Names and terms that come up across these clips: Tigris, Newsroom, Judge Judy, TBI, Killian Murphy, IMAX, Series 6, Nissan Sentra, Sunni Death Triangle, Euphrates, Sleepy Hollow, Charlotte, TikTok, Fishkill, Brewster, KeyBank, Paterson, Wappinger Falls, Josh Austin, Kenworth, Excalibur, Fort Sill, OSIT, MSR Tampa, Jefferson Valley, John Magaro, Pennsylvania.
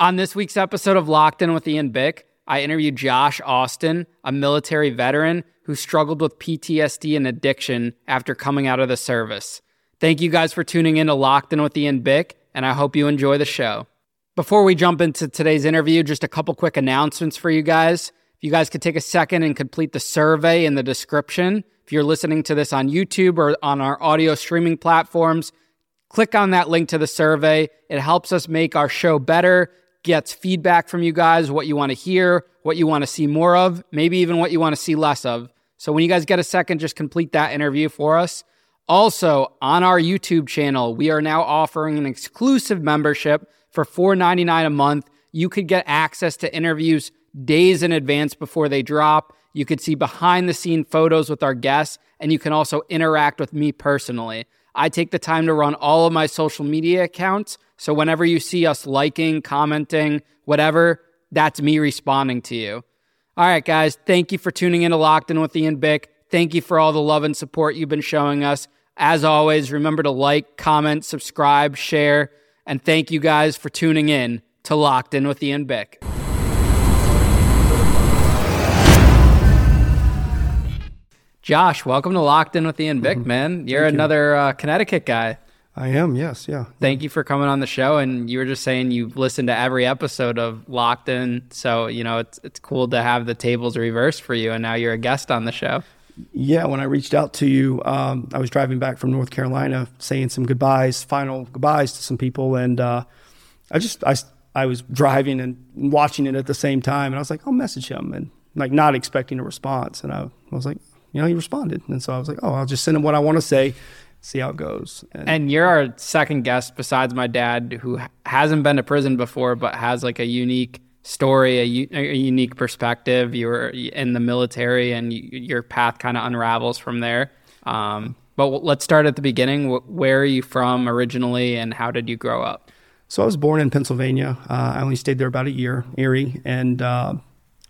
On this week's episode of Locked In with Ian Bick, I interviewed Josh Austin, a military veteran who struggled with PTSD and addiction after coming out of the service. Thank you guys for tuning in to Locked In with Ian Bick, and I hope you enjoy the show. Before we jump into today's interview, just a couple quick announcements for you guys. If you guys could take a second and complete the survey in the description. If you're listening to this on YouTube or on our audio streaming platforms, click on that link to the survey. It helps us make our show better, gets feedback from you guys, what you want to hear, what you want to see more of, maybe even what you want to see less of. So when you guys get a second, just complete that interview for us. Also, on our YouTube channel, we are now offering an exclusive membership for $4.99 a month. You could get access to interviews days in advance before they drop. You could see behind-the-scene photos with our guests, and you can also interact with me personally. I take the time to run all of my social media accounts, so whenever you see us liking, commenting, whatever, that's me responding to you. All right, guys, thank you for tuning in to Locked In with Ian Bick. Thank you for all the love and support you've been showing us. As always, remember to like, comment, subscribe, share, and thank you guys for tuning in to Locked In with Ian Bick. Josh, welcome to Locked In with Ian Bick, man. You're another Connecticut guy. I am, yes, yeah. Thank you for coming on the show, and you were just saying you've listened to every episode of Locked In, so, you know, it's cool to have the tables reversed for you, and now you're a guest on the show. Yeah, when I reached out to you, I was driving back from North Carolina, saying some goodbyes, final goodbyes to some people, and I was driving and watching it at the same time, and I was like, I'll message him, and like not expecting a response, and I was like, you know, he responded. And so I was like, oh, I'll just send him what I want to say, see how it goes. And you're our second guest besides my dad, who hasn't been to prison before, but has like a unique story, a unique perspective. You were in the military and your path kind of unravels from there. But let's start at the beginning. Where are you from originally and how did you grow up? So I was born in Pennsylvania. I only stayed there about a year, Erie. And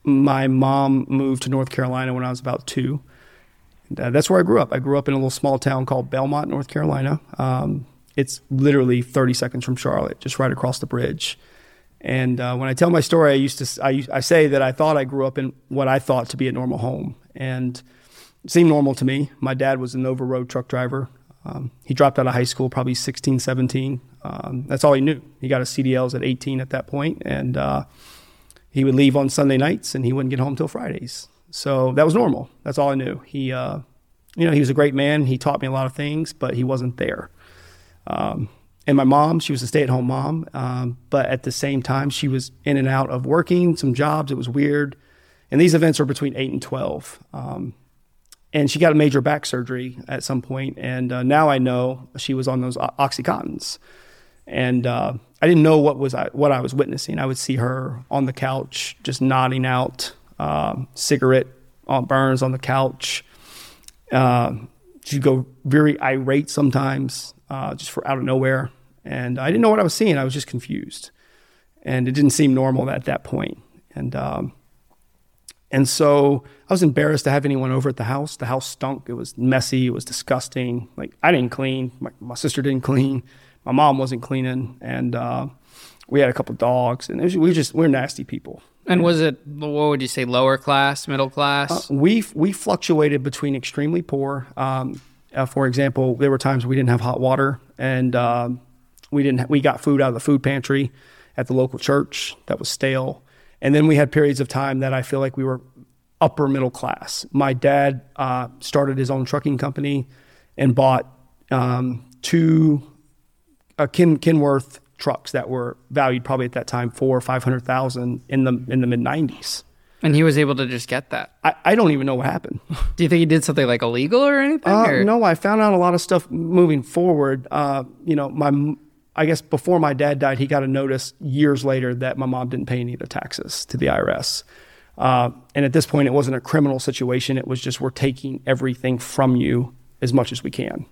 my mom moved to North Carolina when I was about two. That's where I grew up. I grew up in a little small town called Belmont, North Carolina. It's literally 30 seconds from Charlotte, just right across the bridge. And when I tell my story, I say that I thought I grew up in what I thought to be a normal home. And it seemed normal to me. My dad was an over-road truck driver. He dropped out of high school probably 16, 17. That's all he knew. He got his CDLs at 18 at that point. And he would leave on Sunday nights, and he wouldn't get home till Fridays. So that was normal. That's all I knew. He, he was a great man. He taught me a lot of things, but he wasn't there. And my mom, she was a stay-at-home mom. But at the same time, she was in and out of working, some jobs. It was weird. And these events were between 8 and 12. And she got a major back surgery at some point. And now I know she was on those Oxycontins. And I didn't know what I was witnessing. I would see her on the couch, just nodding out. Cigarette burns on the couch. She'd go very irate sometimes, just for out of nowhere. And I didn't know what I was seeing. I was just confused. And it didn't seem normal at that point. And so I was embarrassed to have anyone over at the house. The house stunk. It was messy. It was disgusting. Like, I didn't clean. My sister didn't clean. My mom wasn't cleaning. And we had a couple dogs. And we're nasty people. And was it, what would you say, lower class, middle class? We fluctuated between extremely poor. For example, there were times we didn't have hot water, and we got food out of the food pantry. at the local church that was stale. And then we had periods of time that I feel like we were upper middle class. My dad started his own trucking company and bought two Kenworth trucks that were valued probably at that time $400,000 or $500,000 in the mid 90s. And he was able to just get that. I don't even know what happened. Do you think he did something like illegal or anything? No, I found out a lot of stuff moving forward. I guess before my dad died, he got a notice years later that my mom didn't pay any of the taxes to the IRS. And at this point, it wasn't a criminal situation. It was just, we're taking everything from you as much as we can.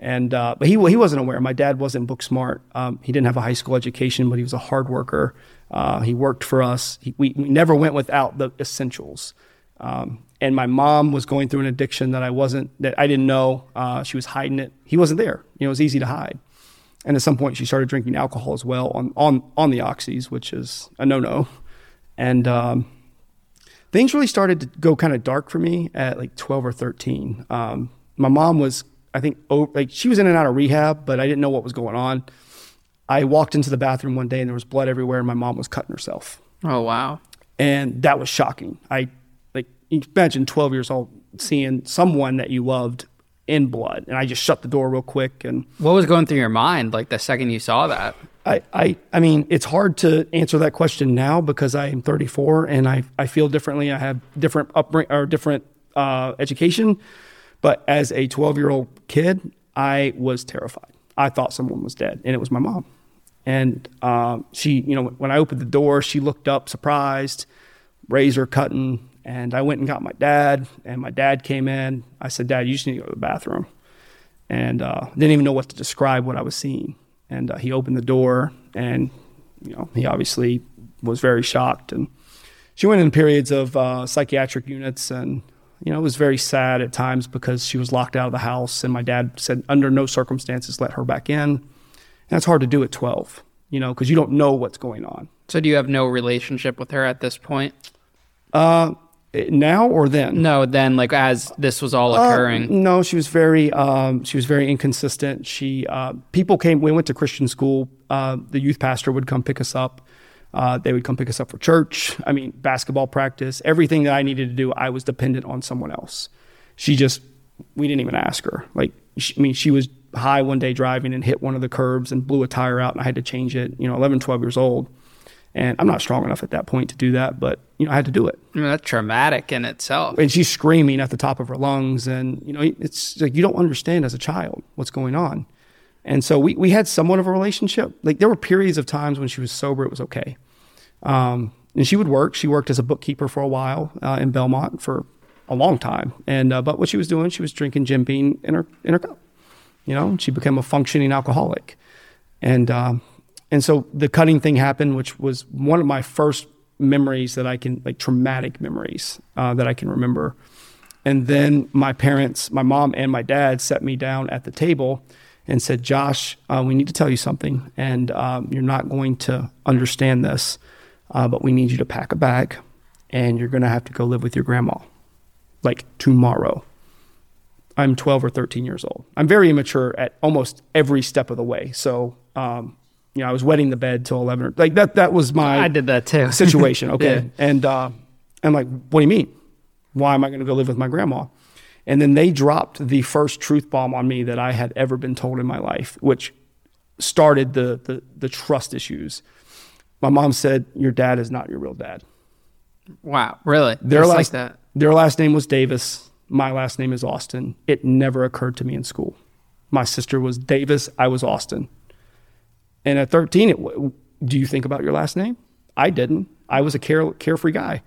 And but he wasn't aware. My dad wasn't book smart. He didn't have a high school education, but he was a hard worker. He worked for us. We never went without the essentials. And my mom was going through an addiction that I didn't know. She was hiding it. He wasn't there. It was easy to hide. And at some point, she started drinking alcohol as well on the oxys, which is a no-no. And things really started to go kind of dark for me at like 12 or 13. My mom was, I think, she was in and out of rehab, but I didn't know what was going on. I walked into the bathroom one day and there was blood everywhere and my mom was cutting herself. Oh, wow. And that was shocking. Imagine 12 years old seeing someone that you loved in blood. And I just shut the door real quick. And what was going through your mind like the second you saw that? I mean, it's hard to answer that question now because I am 34 and I feel differently. I have different upbringing or different education. But as a 12-year-old kid, I was terrified. I thought someone was dead, and it was my mom. And she, when I opened the door, she looked up, surprised, razor cutting, and I went and got my dad, and my dad came in. I said, "Dad, you just need to go to the bathroom." And didn't even know what to describe what I was seeing. And he opened the door, and he obviously was very shocked. And she went in periods of psychiatric units, and it was very sad at times because she was locked out of the house, and my dad said, under no circumstances, let her back in. And that's hard to do at 12, because you don't know what's going on. So do you have no relationship with her at this point? Now or then? No, then, as this was all occurring. No, she was very inconsistent. We went to Christian school. The youth pastor would come pick us up. They would come pick us up for church. I mean, basketball practice, everything that I needed to do, I was dependent on someone else. We didn't even ask her. She was high one day driving and hit one of the curbs and blew a tire out, and I had to change it, 11, 12 years old. And I'm not strong enough at that point to do that, but, I had to do it. That's traumatic in itself. And she's screaming at the top of her lungs. And, it's like, you don't understand as a child what's going on. And so we had somewhat of a relationship. There were periods of times when she was sober, it was okay. And she would work. She worked as a bookkeeper for a while in Belmont for a long time. And but what she was doing, she was drinking Jim Beam in her cup. She became a functioning alcoholic. And so the cutting thing happened, which was one of my first memories that I can, traumatic memories that I can remember. And then my mom and my dad set me down at the table and said, "Josh, we need to tell you something, and you're not going to understand this, but we need you to pack a bag, and you're going to have to go live with your grandma, tomorrow." I'm 12 or 13 years old. I'm very immature at almost every step of the way. So, I was wetting the bed till 11 or that. That was my I did that too situation. Okay, yeah. And I'm like, "What do you mean? Why am I going to go live with my grandma?" And then they dropped the first truth bomb on me that I had ever been told in my life, which started the trust issues. My mom said, "Your dad is not your real dad." Wow, really? Their last name was Davis. My last name is Austin. It never occurred to me in school. My sister was Davis. I was Austin. And at 13, do you think about your last name? I didn't. I was a carefree guy.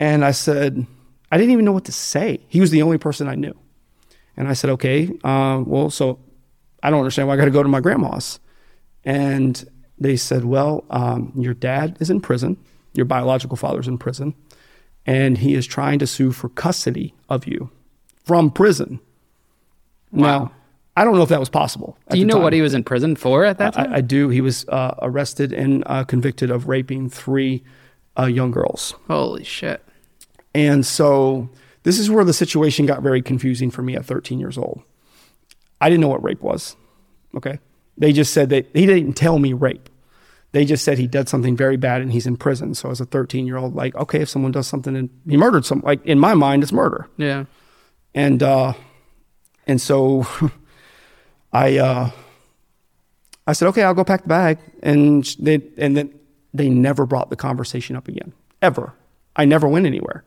And I said, I didn't even know what to say. He was the only person I knew. And I said, "Okay, so I don't understand why I got to go to my grandma's." And they said, "Well, your dad is in prison. Your biological father's in prison. And he is trying to sue for custody of you from prison." Wow. Now, I don't know if that was possible. Do you know what he was in prison for at that time? I do. He was arrested and convicted of raping three young girls. Holy shit. And so this is where the situation got very confusing for me at 13 years old. I didn't know what rape was, okay? They just said that he didn't tell me rape. They just said he did something very bad and he's in prison. So as a 13-year-old, like, okay, if someone does something and he murdered someone, like, in my mind, it's murder. Yeah. And so I said, okay, I'll go pack the bag. And then they never brought the conversation up again, ever. I never went anywhere.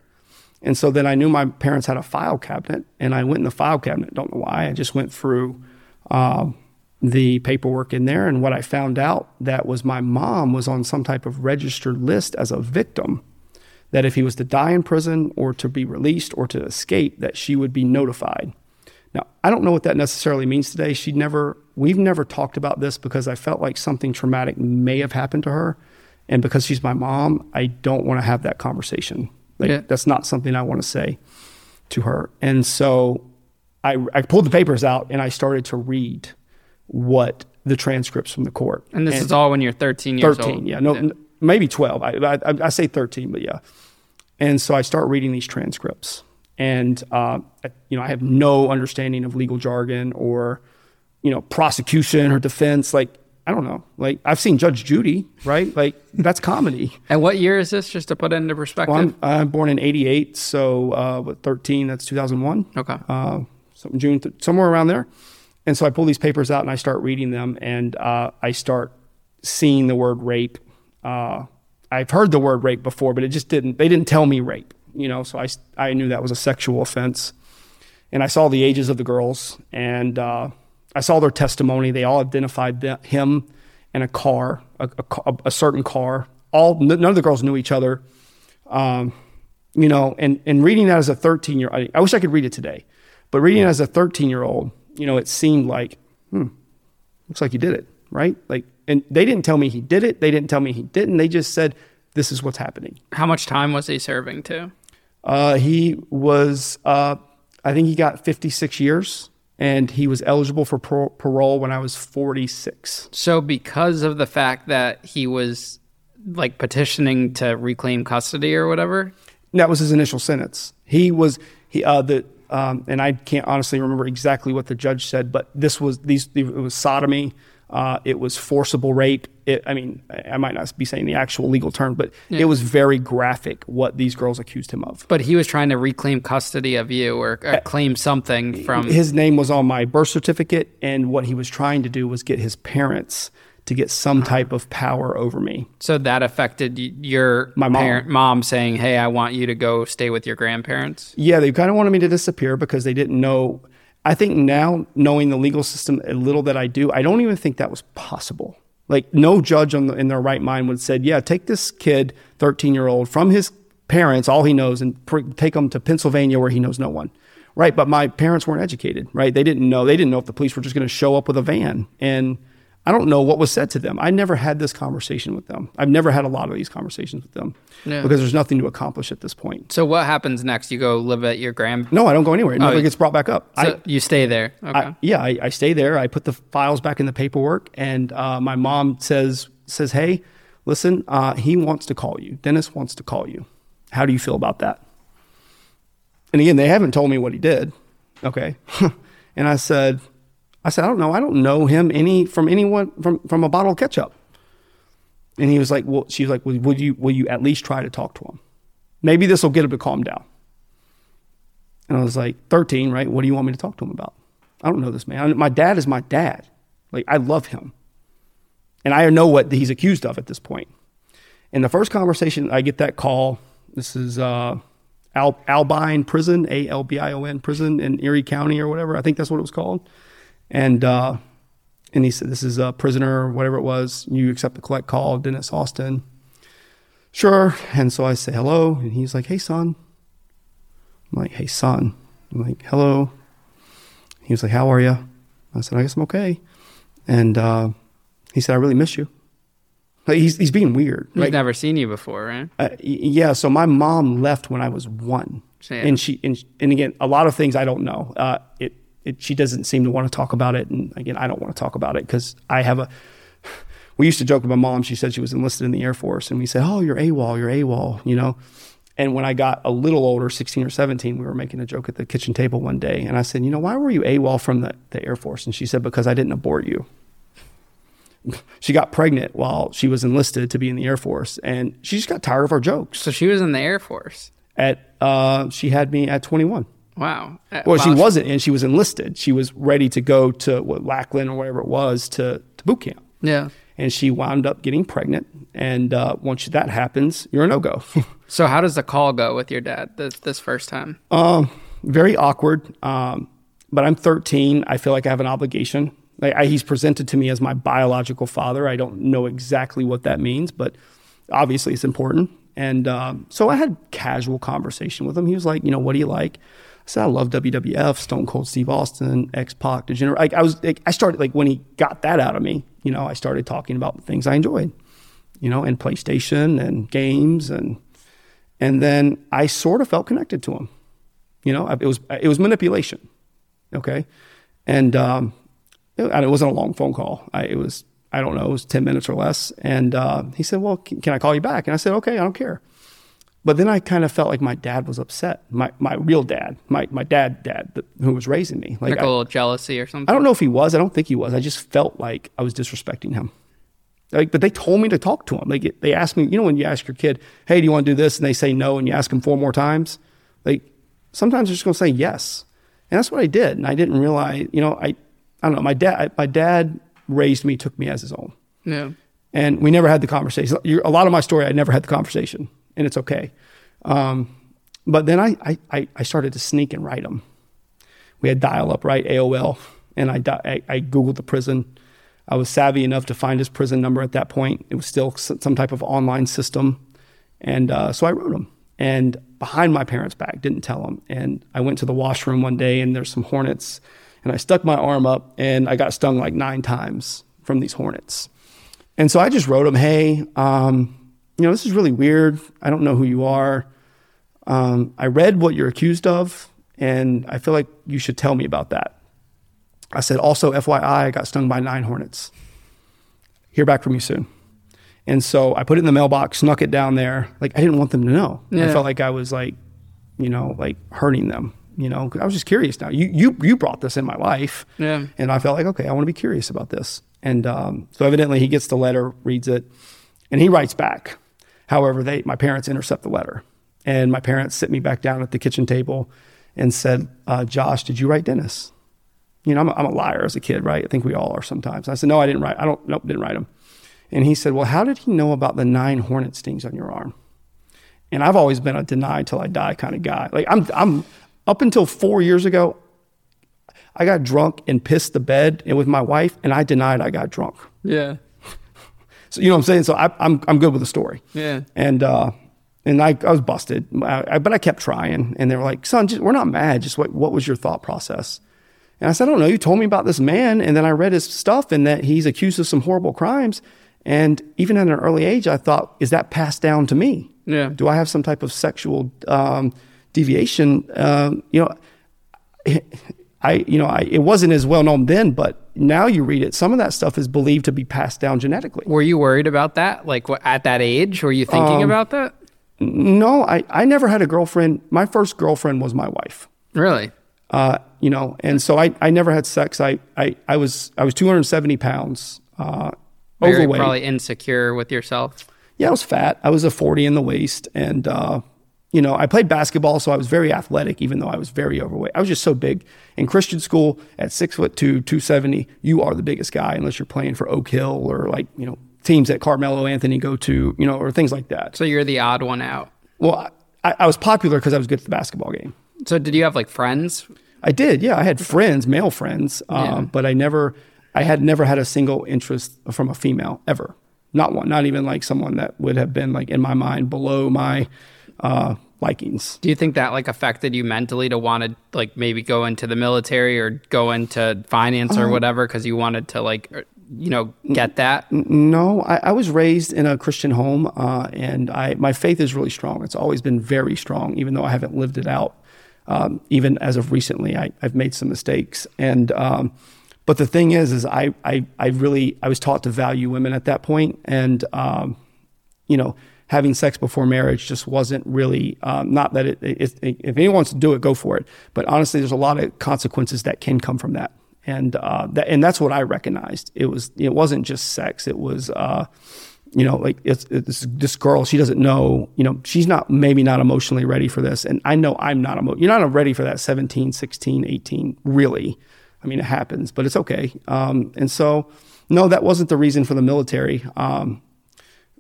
And so then I knew my parents had a file cabinet, and I went in the file cabinet. Don't know why. I just went through the paperwork in there, and what I found out that was my mom was on some type of registered list as a victim, that if he was to die in prison or to be released or to escape, that she would be notified. Now, I don't know what that necessarily means today. We've never talked about this because I felt like something traumatic may have happened to her. And because she's my mom, I don't want to have that conversation. Like, yeah. That's not something I want to say to her. And so I pulled the papers out and I started to read what the transcripts from the court. And this is all when you're 13 years 13, old. 13, yeah. No, yeah. Maybe 12. I say 13, but yeah. And so I start reading these transcripts. And, I have no understanding of legal jargon or, prosecution or defense. Like, I don't know. Like, I've seen Judge Judy, right? Like, that's comedy. And what year is this, just to put it into perspective? Well, I'm born in 88, so 13, that's 2001. Okay. Somewhere around there. And so I pull these papers out and I start reading them, and I start seeing the word rape. I've heard the word rape before, but they didn't tell me rape, so I knew that was a sexual offense. And I saw the ages of the girls, and I saw their testimony. They all identified him and a certain car. None of the girls knew each other. And reading that as a 13-year-old, I wish I could read it today, but reading it as a 13-year-old, it seemed like, looks like he did it, right? Like, and they didn't tell me he did it. They didn't tell me he didn't. They just said, this is what's happening. How much time was he serving too? I think he got 56 years. And he was eligible for parole when I was 46. So because of the fact that he was, like, petitioning to reclaim custody or whatever? That was his initial sentence. And I can't honestly remember exactly what the judge said, but it was sodomy. It was forcible rape. I might not be saying the actual legal term, but It was very graphic what these girls accused him of. But he was trying to reclaim custody of you or claim something from... His name was on my birth certificate, and what he was trying to do was get his parents to get some type of power over me. So that affected my mom saying, hey, I want you to go stay with your grandparents? Yeah, they kind of wanted me to disappear because they didn't know... I think now, knowing the legal system a little that I do, I don't even think that was possible. Like, no judge in their right mind would have said, yeah, take this kid, 13-year-old, from his parents, all he knows, and take him to Pennsylvania where he knows no one. Right, but my parents weren't educated, right? They didn't know. They didn't know if the police were just going to show up with a van. And I don't know what was said to them. I never had this conversation with them. I've never had a lot of these conversations with them because there's nothing to accomplish at this point. So what happens next? You go live at your grandparents? No, I don't go anywhere. It never gets brought back up. So you stay there? Okay. I stay there. I put the files back in the paperwork, and my mom says, hey, listen, he wants to call you. Dennis wants to call you. How do you feel about that? And again, they haven't told me what he did. Okay. And I said, I don't know him from a bottle of ketchup. And he was like, well, she's like, will you at least try to talk to him? Maybe this will get him to calm down. And I was like, 13, right? What do you want me to talk to him about? I don't know this man. My dad is my dad. Like, I love him. And I know what he's accused of at this point. And the first conversation, I get that call. This is Albine Prison, A-L-B-I-O-N Prison in Erie County or whatever. I think that's what it was called. And he said, this is a prisoner, whatever it was. You accept the collect call, Dennis Austin. Sure. And so I say, hello. And he's like, hey, son. I'm like, hey, son. I'm like, hello. He was like, how are you? I said, I guess I'm okay. And he said, I really miss you. Like, he's being weird. He's never seen you before, right? Yeah. So my mom left when I was one. So, yeah. And again, a lot of things I don't know. She doesn't seem to want to talk about it. And again, I don't want to talk about it because we used to joke with my mom. She said she was enlisted in the Air Force. And we said, oh, you're AWOL, And when I got a little older, 16 or 17, we were making a joke at the kitchen table one day. And I said, why were you AWOL from the Air Force? And she said, because I didn't abort you. she got pregnant while she was enlisted to be in the Air Force, and she just got tired of our jokes. So she was in the Air Force? She had me at 21. Wow. She wasn't, and she was enlisted. She was ready to go to Lackland or whatever it was to boot camp. Yeah. And she wound up getting pregnant, and once that happens, you're a no-go. So how does the call go with your dad this first time? Very awkward, but I'm 13. I feel like I have an obligation. He's presented to me as my biological father. I don't know exactly what that means, but obviously it's important. And so I had casual conversation with him. He was like, what do you like? I said, I love WWF, Stone Cold Steve Austin, X-Pac, Degenerate. I started when he got that out of me, I started talking about things I enjoyed, and PlayStation and games. And then I sort of felt connected to him. It was manipulation. Okay. And it wasn't a long phone call. It was 10 minutes or less. And he said, well, can I call you back? And I said, okay, I don't care. But then I kind of felt like my dad was upset. My real dad, my dad, who was raising me. Like a little jealousy or something? I don't know if he was. I don't think he was. I just felt like I was disrespecting him. But they told me to talk to him. They asked me, when you ask your kid, hey, do you want to do this? And they say no, and you ask them 4 more times. Sometimes they're just going to say yes. And that's what I did. And I didn't realize, I don't know. My dad raised me, took me as his own. Yeah. And we never had the conversation. A lot of my story, I never had the conversation, and it's okay. But then I started to sneak and write them. We had dial-up, right? AOL. And I Googled the prison. I was savvy enough to find his prison number at that point. It was still some type of online system. And so I wrote them. And behind my parents' back, didn't tell them. And I went to the washroom one day, and there's some hornets. And I stuck my arm up, and I got stung 9 times from these hornets. And so I just wrote him, hey, this is really weird. I don't know who you are. I read what you're accused of, and I feel like you should tell me about that. I said, also, FYI, I got stung by 9 hornets. Hear back from you soon. And so I put it in the mailbox, snuck it down there. I didn't want them to know. Yeah. I felt like I was hurting them. I was just curious now. You brought this in my life. Yeah. And I felt like, okay, I want to be curious about this. And so evidently he gets the letter, reads it, and he writes back. However, my parents intercept the letter. And my parents sit me back down at the kitchen table and said, Josh, did you write Dennis? I'm a liar as a kid, right? I think we all are sometimes. I said, no, I didn't write. Didn't write him. And he said, well, how did he know about the 9 hornet stings on your arm? And I've always been a deny till I die kind of guy. Up until 4 years ago, I got drunk and pissed the bed and with my wife, and I denied I got drunk. Yeah. So you know what I'm saying? So I'm good with the story. Yeah. And I was busted, but I kept trying. And they were like, son, we're not mad. Just what was your thought process? And I said, I don't know. You told me about this man, and then I read his stuff and that he's accused of some horrible crimes. And even at an early age, I thought, is that passed down to me? Yeah. Do I have some type of sexual... deviation, it wasn't as well known then, but now you read it. Some of that stuff is believed to be passed down genetically. Were you worried about that? At that age, were you thinking about that? No, I never had a girlfriend. My first girlfriend was my wife. Really? And so I never had sex. I was 270 pounds, overweight. You were probably insecure with yourself. Yeah, I was fat. I was a 40 in the waist, and, I played basketball, so I was very athletic, even though I was very overweight. I was just so big. In Christian school, at 6 foot 270, you are the biggest guy, unless you're playing for Oak Hill or teams that Carmelo Anthony go to, or things like that. So you're the odd one out. Well, I was popular because I was good at the basketball game. So did you have friends? I did. Yeah, I had friends, male friends, but I had never had a single interest from a female ever. Not one. Not even someone that would have been in my mind below my. Likings. Do you think that affected you mentally to want to maybe go into the military or go into finance or whatever because you wanted to get that? No, I was raised in a Christian home, and my faith is really strong. It's always been very strong, even though I haven't lived it out. Even as of recently, I've made some mistakes. And but the thing is I was taught to value women at that point, and having sex before marriage just wasn't really, not that if anyone wants to do it, go for it. But honestly, there's a lot of consequences that can come from that. And that's what I recognized. It wasn't just sex. It was, this girl, she doesn't know, she's maybe not emotionally ready for this. And I know I'm not, you're not ready for that 17, 16, 18, really. I mean, it happens, but it's okay. So, no, that wasn't the reason for the military.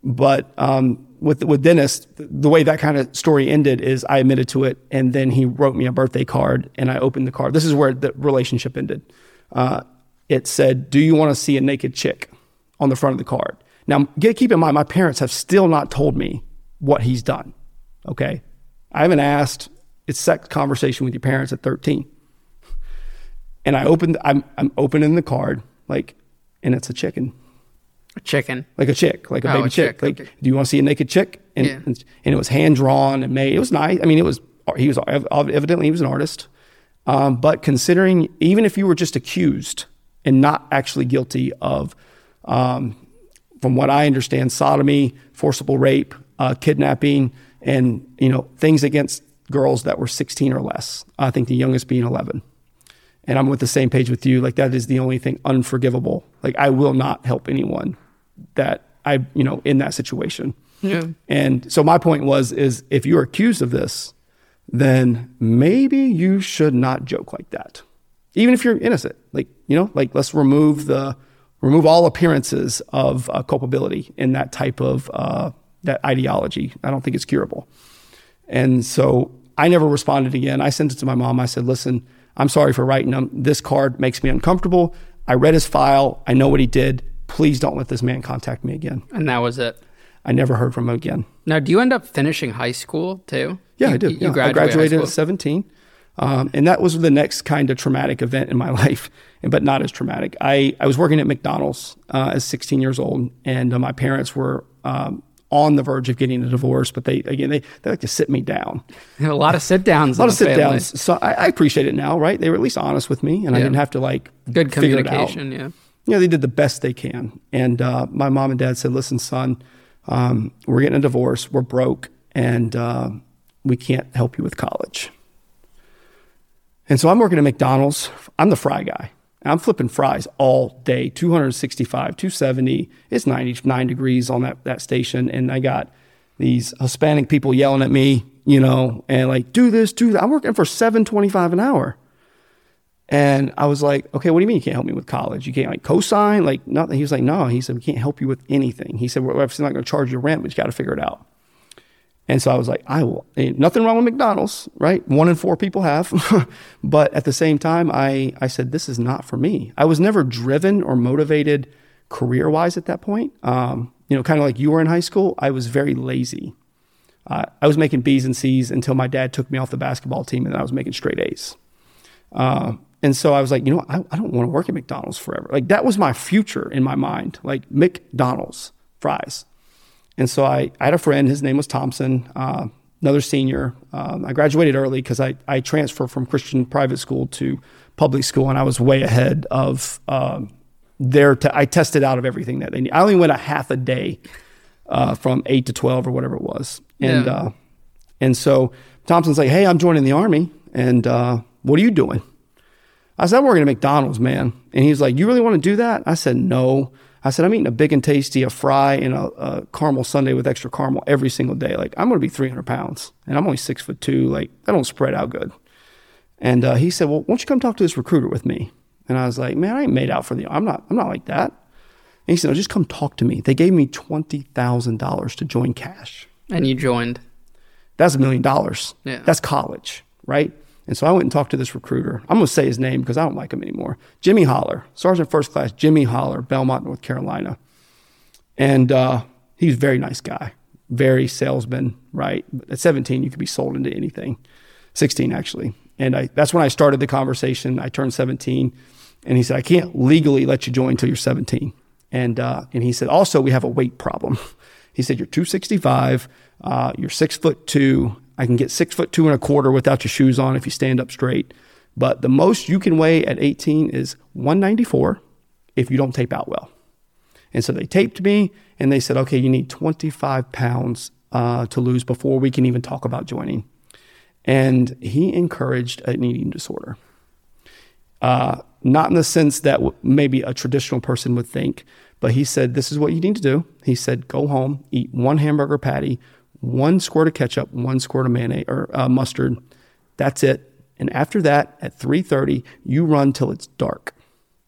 But with Dennis, the way that kind of story ended is I admitted to it, and then he wrote me a birthday card, and I opened the card. This is where the relationship ended. It said, "Do you want to see a naked chick?" on the front of the card. Now, keep in mind, my parents have still not told me what he's done, okay? I haven't asked. It's sex conversation with your parents at 13. And I'm opening the card, and it's a chicken. A chicken, like a chick, like a baby chick. Like, do you want to see a naked chick? And yeah. And it was hand drawn and made. It was nice. I mean, he was evidently he was an artist. But considering, even if you were just accused and not actually guilty of, from what I understand, sodomy, forcible rape, kidnapping, and things against girls that were 16 or less. I think the youngest being 11. And I'm with the same page with you. That is the only thing unforgivable. I will not help anyone that I, in that situation. Yeah. And so my point is if you're accused of this, then maybe you should not joke like that. Even if you're innocent, let's remove all appearances of culpability in that type of, that ideology. I don't think it's curable. And so I never responded again. I sent it to my mom. I said, listen, I'm sorry for writing him. This card makes me uncomfortable. I read his file. I know what he did. Please don't let this man contact me again. And that was it. I never heard from him again. Now, do you end up finishing high school too? Yeah, I do. Yeah. I graduated at 17. And that was the next kind of traumatic event in my life, but not as traumatic. I was working at McDonald's as 16 years old, and my parents were on the verge of getting a divorce, but they like to sit me down. A lot of sit downs. A lot of sit downs. So I appreciate it now, right? They were at least honest with me, and yeah. I didn't have to good communication. Yeah. They did the best they can. And my mom and dad said, "Listen, son, we're getting a divorce. We're broke, and we can't help you with college." And so I'm working at McDonald's. I'm the fry guy. I'm flipping fries all day, 265, 270. It's 99 degrees on that station. And I got these Hispanic people yelling at me, and do this, do that. I'm working for $7.25 an hour. And I was like, okay, what do you mean you can't help me with college? You can't co-sign, nothing. He was like, no. He said, we can't help you with anything. He said, we're obviously not going to charge you rent, but you got to figure it out. And so I was like, nothing wrong with McDonald's, right? 1 in 4 people have. But at the same time, I said, this is not for me. I was never driven or motivated career-wise at that point. Kind of like you were in high school, I was very lazy. I was making B's and C's until my dad took me off the basketball team, and I was making straight A's. And so I was like, I don't want to work at McDonald's forever. That was my future in my mind, McDonald's fries. And so I had a friend, his name was Thompson, another senior. I graduated early because I transferred from Christian private school to public school, and I was way ahead of I tested out of everything that they need. I only went a half a day from 8 to 12 or whatever it was. And yeah. And so Thompson's like, hey, I'm joining the Army, and what are you doing? I said, I'm working at McDonald's, man. And he's like, you really want to do that? I said, no. I said, I'm eating a Big and Tasty, a fry, and a caramel sundae with extra caramel every single day. I'm going to be 300 pounds, and I'm only 6'2". I don't spread out good. And he said, well, why don't you come talk to this recruiter with me? And I was like, man, I ain't made out for the – I'm not like that. And he said, no, just come talk to me. They gave me $20,000 to join cash. And you joined. That's $1 million. Yeah. That's college, right? And so I went and talked to this recruiter. I'm going to say his name because I don't like him anymore. Jimmy Holler, Sergeant First Class Jimmy Holler, Belmont, North Carolina. And he was a very nice guy, very salesman, right? At 17, you could be sold into anything. 16, actually. And that's when I started the conversation. I turned 17. And he said, I can't legally let you join until you're 17. And he said, also, we have a weight problem. He said, you're 265, you're 6'2". I can get 6'2 1/4" without your shoes on if you stand up straight. But the most you can weigh at 18 is 194 if you don't tape out well. And so they taped me, and they said, okay, you need 25 pounds to lose before we can even talk about joining. And he encouraged an eating disorder. Not in the sense that maybe a traditional person would think, but he said, this is what you need to do. He said, go home, eat one hamburger patty, one squirt of ketchup, one squirt of mayonnaise or mustard. That's it. And after that, at 3:30, you run till it's dark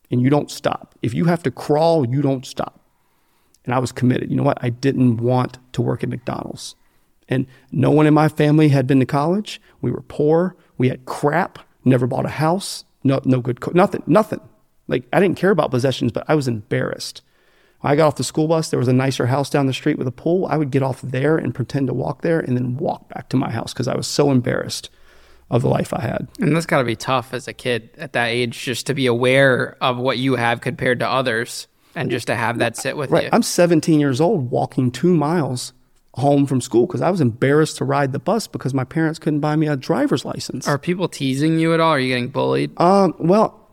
and you don't stop. If you have to crawl, you don't stop. And I was committed. You know what? I didn't want to work at McDonald's. And no one in my family had been to college. We were poor. We had crap. Never bought a house. No good, nothing. Like, I didn't care about possessions, but I was embarrassed. I got off the school bus. There was a nicer house down the street with a pool. I would get off there and pretend to walk there and then walk back to my house because I was so embarrassed of the life I had. And that's got to be tough as a kid at that age, just to be aware of what you have compared to others and just to have that sit with you. I'm 17 years old walking 2 miles home from school because I was embarrassed to ride the bus because my parents couldn't buy me a driver's license. Are people teasing you at all? Are you getting bullied?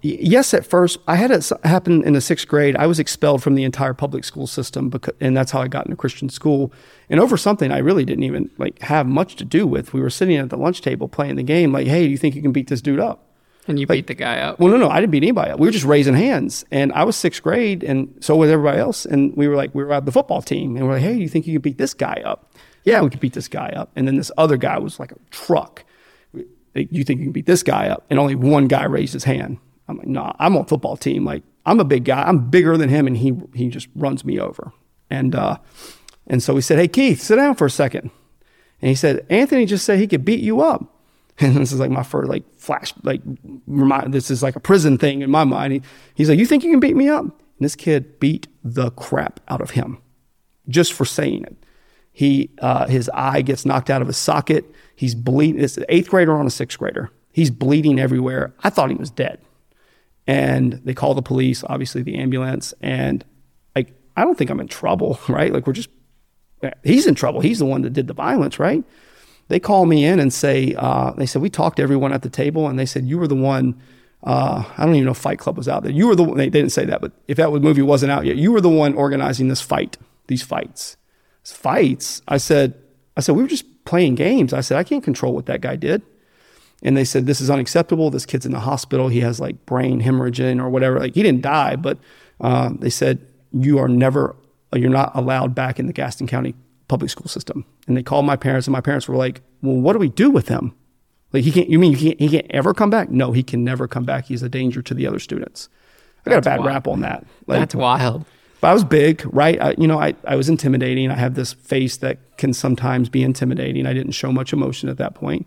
Yes, at first. I had it happen in the sixth grade. I was expelled from the entire public school system, and that's how I got into Christian school. And over something I really didn't even have much to do with. We were sitting at the lunch table playing the game like, hey, do you think you can beat this dude up? And you beat the guy up. Well, no, I didn't beat anybody up. We were just raising hands. And I was sixth grade, and so was everybody else. And we were at the football team. And we're like, hey, do you think you can beat this guy up? Yeah, we could beat this guy up. And then this other guy was like a truck. You think you can beat this guy up? And only one guy raised his hand. I'm like, nah, I'm on football team. Like, I'm a big guy. I'm bigger than him, and he just runs me over. And so we said, hey, Keith, sit down for a second. And he said, Anthony just said he could beat you up. And this is like my first flash, this is like a prison thing in my mind. He's like, you think you can beat me up? And this kid beat the crap out of him just for saying it. His eye gets knocked out of his socket. He's bleeding. It's an eighth grader on a sixth grader. He's bleeding everywhere. I thought he was dead. And they call the police, obviously the ambulance. And I don't think I'm in trouble, right? He's in trouble. He's the one that did the violence, right? They call me in and say, they said, we talked to everyone at the table. And they said, you were the one, I don't even know if Fight Club was out there. You were the one, they didn't say that, but if that movie wasn't out yet, you were the one organizing this fight, these fights. I said, we were just playing games. I said, I can't control what that guy did. And they said, this is unacceptable. This kid's in the hospital. He has brain hemorrhage or whatever. He didn't die, but they said, you're not allowed back in the Gaston County public school system. And they called my parents, and my parents were like, well, what do we do with him? He can't ever come back? No, he can never come back. He's a danger to the other students. I got a bad rap on that. That's wild. But I was big, right? I was intimidating. I have this face that can sometimes be intimidating. I didn't show much emotion at that point.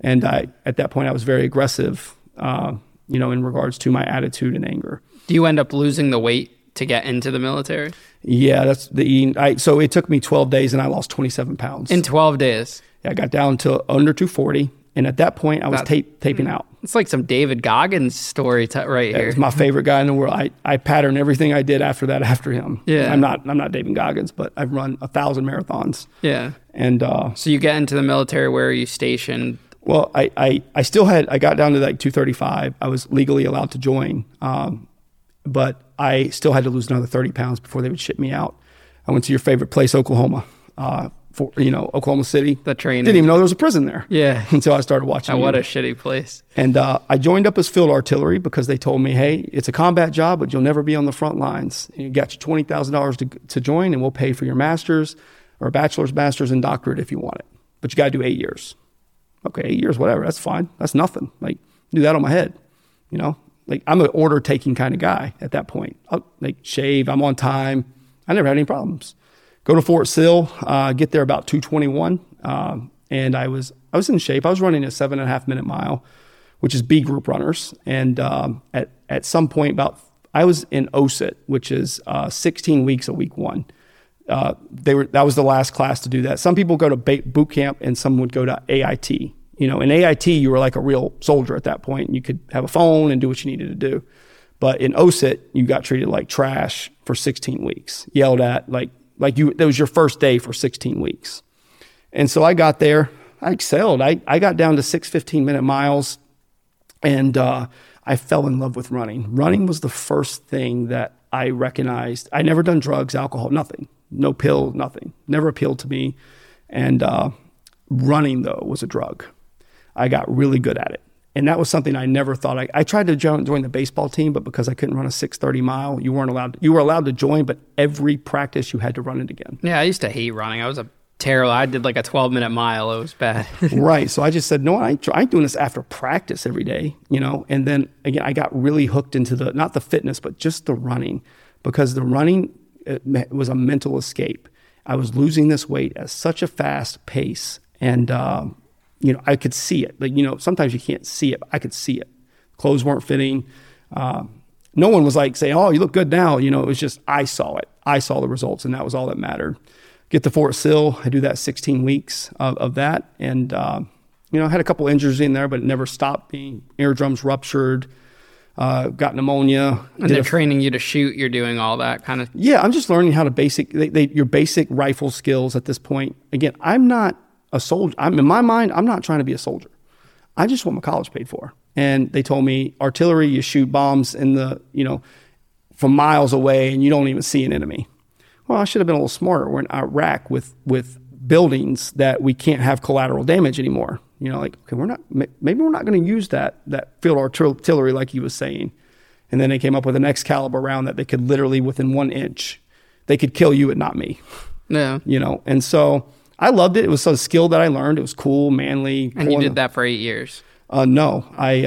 And at that point, I was very aggressive, in regards to my attitude and anger. Do you end up losing the weight to get into the military? Yeah, so it took me 12 days and I lost 27 pounds. In 12 days? Yeah, I got down to under 240. And at that point, I was taping out. It's like some David Goggins story right here. He's my favorite guy in the world. I pattern everything I did after that after him. Yeah, I'm not David Goggins, but I've run 1,000 marathons. Yeah. And so you get into the military. Where are you stationed? Well, I still had, I got down to 235. I was legally allowed to join, but I still had to lose another 30 pounds before they would ship me out. I went to your favorite place, Oklahoma, Oklahoma City. The training. Didn't even know there was a prison there. Yeah. Until I started watching. And what a shitty place. And I joined up as field artillery because they told me, hey, it's a combat job, but you'll never be on the front lines. And you got your $20,000 to join, and we'll pay for your master's or bachelor's, master's, and doctorate if you want it. But you got to do 8 years. Okay, 8 years, whatever. That's fine. That's nothing. Do that on my head. I'm an order taking kind of guy at that point. I'll shave. I'm on time. I never had any problems. Go to Fort Sill. Get there about 2:21, and I was in shape. I was running a 7.5 minute mile, which is B group runners. And at some point, I was in OSIT, which is 16 weeks of week one. That was the last class to do that. Some people go to boot camp and some would go to AIT. In AIT, you were like a real soldier at that point, and you could have a phone and do what you needed to do. But in OSIT, you got treated like trash for 16 weeks, yelled at, that was your first day for 16 weeks. And so I got there, I excelled. I got down to 6 15-minute miles, and I fell in love with running. Running was the first thing that I recognized. I'd never done drugs, alcohol, nothing. No pill, nothing. Never appealed to me. And running, though, was a drug. I got really good at it. And that was something I never thought. I tried to join the baseball team, but because I couldn't run a 6:30 mile, you were allowed to join, but every practice you had to run it again. Yeah, I used to hate running. I was terrible. I did like a 12-minute mile. It was bad. Right. So I just said, no, I ain't doing this after practice every day, you know? And then again, I got really hooked into not the fitness, but just the running, because the running was a mental escape. I was losing this weight at such a fast pace. And, you know, I could see it. Like, you know, sometimes you can't see it, but I could see it. Clothes weren't fitting. No one was like saying, oh, you look good now. You know, it was just, I saw it. I saw the results, and that was all that mattered. Get to Fort Sill. I do that 16 weeks of that. And, you know, I had a couple injuries in there, but it never stopped me. Eardrums ruptured, got pneumonia. And they're training you to shoot. You're doing all that kind of. Yeah, I'm just learning how to your basic rifle skills at this point. Again, I'm not a soldier. I'm in my mind, I'm not trying to be a soldier. I just want my college paid for. And they told me, artillery, you shoot bombs in the, you know, from miles away, and you don't even see an enemy. Well, I should have been a little smarter. We're in Iraq with buildings that we can't have collateral damage anymore. You know, like, okay, maybe we're not going to use that field artillery like he was saying. And then they came up with an Excalibur round that they could literally, within 1 inch, they could kill you and not me. Yeah. You know, and so I loved it. It was a skill that I learned. It was cool, manly. And you did that for 8 years? No, I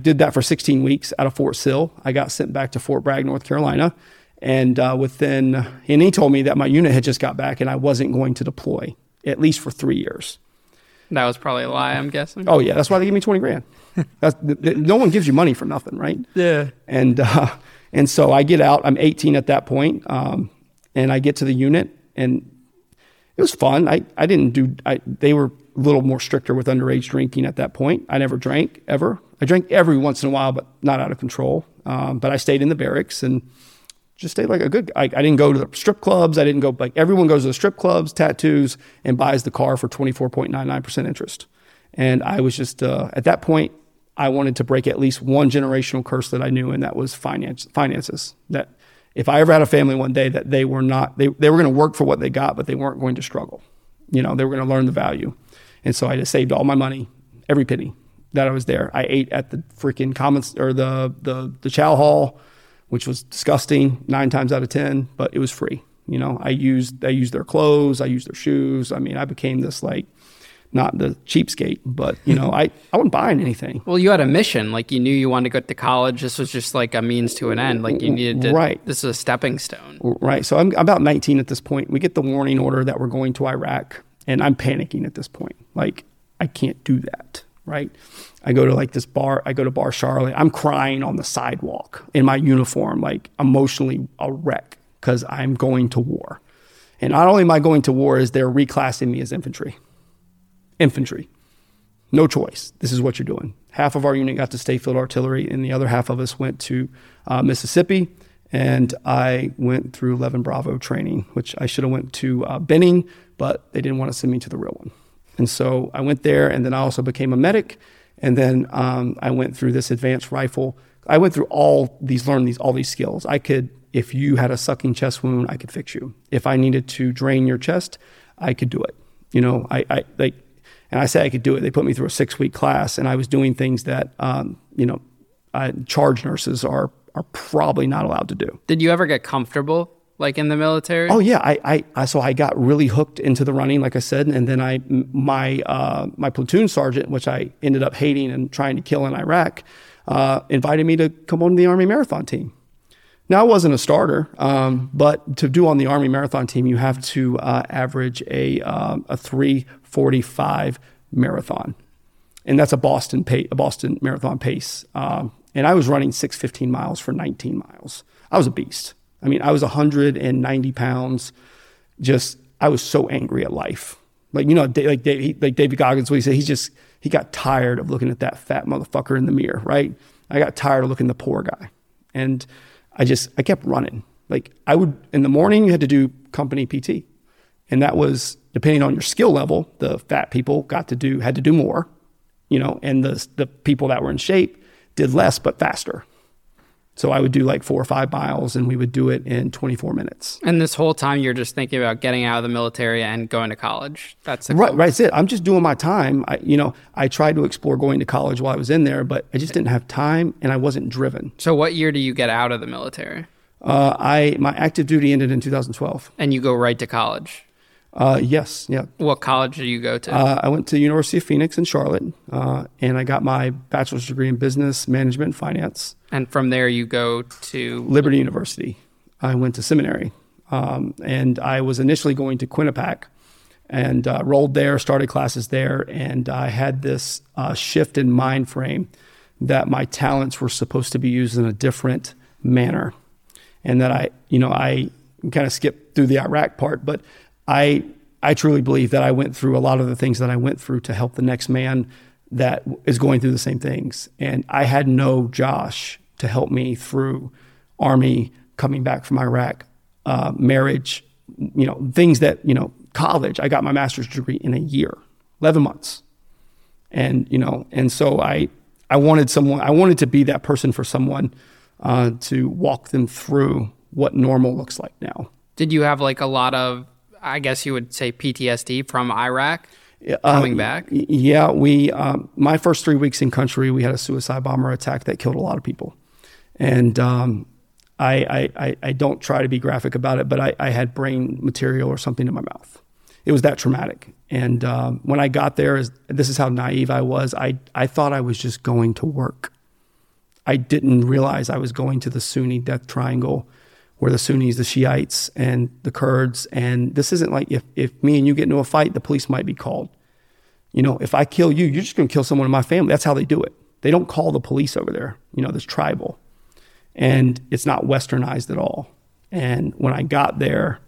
did that for 16 weeks out of Fort Sill. I got sent back to Fort Bragg, North Carolina. And and he told me that my unit had just got back and I wasn't going to deploy, at least for 3 years. That was probably a lie, I'm guessing. Oh yeah, that's why they gave me $20,000. No one gives you money for nothing, right? Yeah. And so I get out. I'm 18 at that point, and I get to the unit, and it was fun. They were a little more stricter with underage drinking at that point. I never drank ever. I drank every once in a while, but not out of control. But I stayed in the barracks and just stayed like a good guy. I didn't go to the strip clubs. I didn't go, like everyone goes to the strip clubs, tattoos, and buys the car for 24.99% interest. And I was just, at that point, I wanted to break at least one generational curse that I knew, and that was finances. That if I ever had a family one day, that they were not, they were going to work for what they got, but they weren't going to struggle. You know, they were going to learn the value. And so I just saved all my money, every penny that I was there. I ate at the freaking commons or the chow hall, which was disgusting 9 times out of 10, but it was free. You know, I used their clothes, I used their shoes. I mean, I became this, like, not the cheapskate, but, you know, I wasn't buying anything. Well, you had a mission. Like, you knew you wanted to go to college. This was just like a means to an end. Like, you needed to, right. This is a stepping stone. Right. So I'm about 19 at this point. We get the warning order that we're going to Iraq, and I'm panicking at this point. Like, I can't do that. Right. I go to bar Charlotte. I'm crying on the sidewalk in my uniform, like emotionally a wreck, because I'm going to war. And not only am I going to war, is they're reclassing me as infantry. Infantry. No choice. This is what you're doing. Half of our unit got to State Field Artillery, and the other half of us went to Mississippi. And I went through 11 Bravo training, which I should have went to Benning, but they didn't want to send me to the real one. And so I went there, and then I also became a medic. And then I went through this advanced rifle. I went through all these skills. I could, if you had a sucking chest wound, I could fix you. If I needed to drain your chest, I could do it. You know, I say I could do it. They put me through a 6-week class, and I was doing things that, you know, charge nurses are probably not allowed to do. Did you ever get comfortable? Like in the military? Oh yeah, so I got really hooked into the running, like I said, and then my platoon sergeant, which I ended up hating and trying to kill in Iraq, invited me to come on the Army Marathon team. Now I wasn't a starter, but to do on the Army Marathon team, you have to average a 3:45 marathon, and that's a Boston Marathon pace. And I was running 6:15 miles for 19 miles. I was a beast. I mean, I was 190 pounds. Just, I was so angry at life. Like, you know, like David Goggins, what he said, he got tired of looking at that fat motherfucker in the mirror, right? I got tired of looking at the poor guy. And I kept running. Like, in the morning, you had to do company PT. And that was, depending on your skill level, the fat people had to do more, you know, and the people that were in shape did less, but faster. So I would do like 4 or 5 miles and we would do it in 24 minutes. And this whole time you're just thinking about getting out of the military and going to college. That's the goal. Right. That's it. I'm just doing my time. I tried to explore going to college while I was in there, but I just didn't have time and I wasn't driven. So what year do you get out of the military? My active duty ended in 2012. And you go right to college? Yes. Yeah. What college did you go to? I went to the University of Phoenix in Charlotte, and I got my bachelor's degree in business management and finance. And from there you go to? Liberty University. I went to seminary, and I was initially going to Quinnipiac and rolled there, started classes there. And I had this shift in mind frame that my talents were supposed to be used in a different manner. And that I kind of skipped through the Iraq part, but I truly believe that I went through a lot of the things that I went through to help the next man that is going through the same things. And I had no Josh to help me through Army, coming back from Iraq, marriage, things that, college. I got my master's degree in a year, 11 months. And, and so I wanted to be that person for someone to walk them through what normal looks like now. Did you have like a lot of, I guess you would say, PTSD from Iraq coming back? Yeah, my first 3 weeks in country, we had a suicide bomber attack that killed a lot of people. And I don't try to be graphic about it, but I had brain material or something in my mouth. It was that traumatic. And when I got there, this is how naive I was. I thought I was just going to work. I didn't realize I was going to the Sunni death triangle, where the Sunnis, the Shiites, and the Kurds. And this isn't like if me and you get into a fight, the police might be called. If I kill you, you're just going to kill someone in my family. That's how they do it. They don't call the police over there. There's tribal. And it's not westernized at all. And when I got there,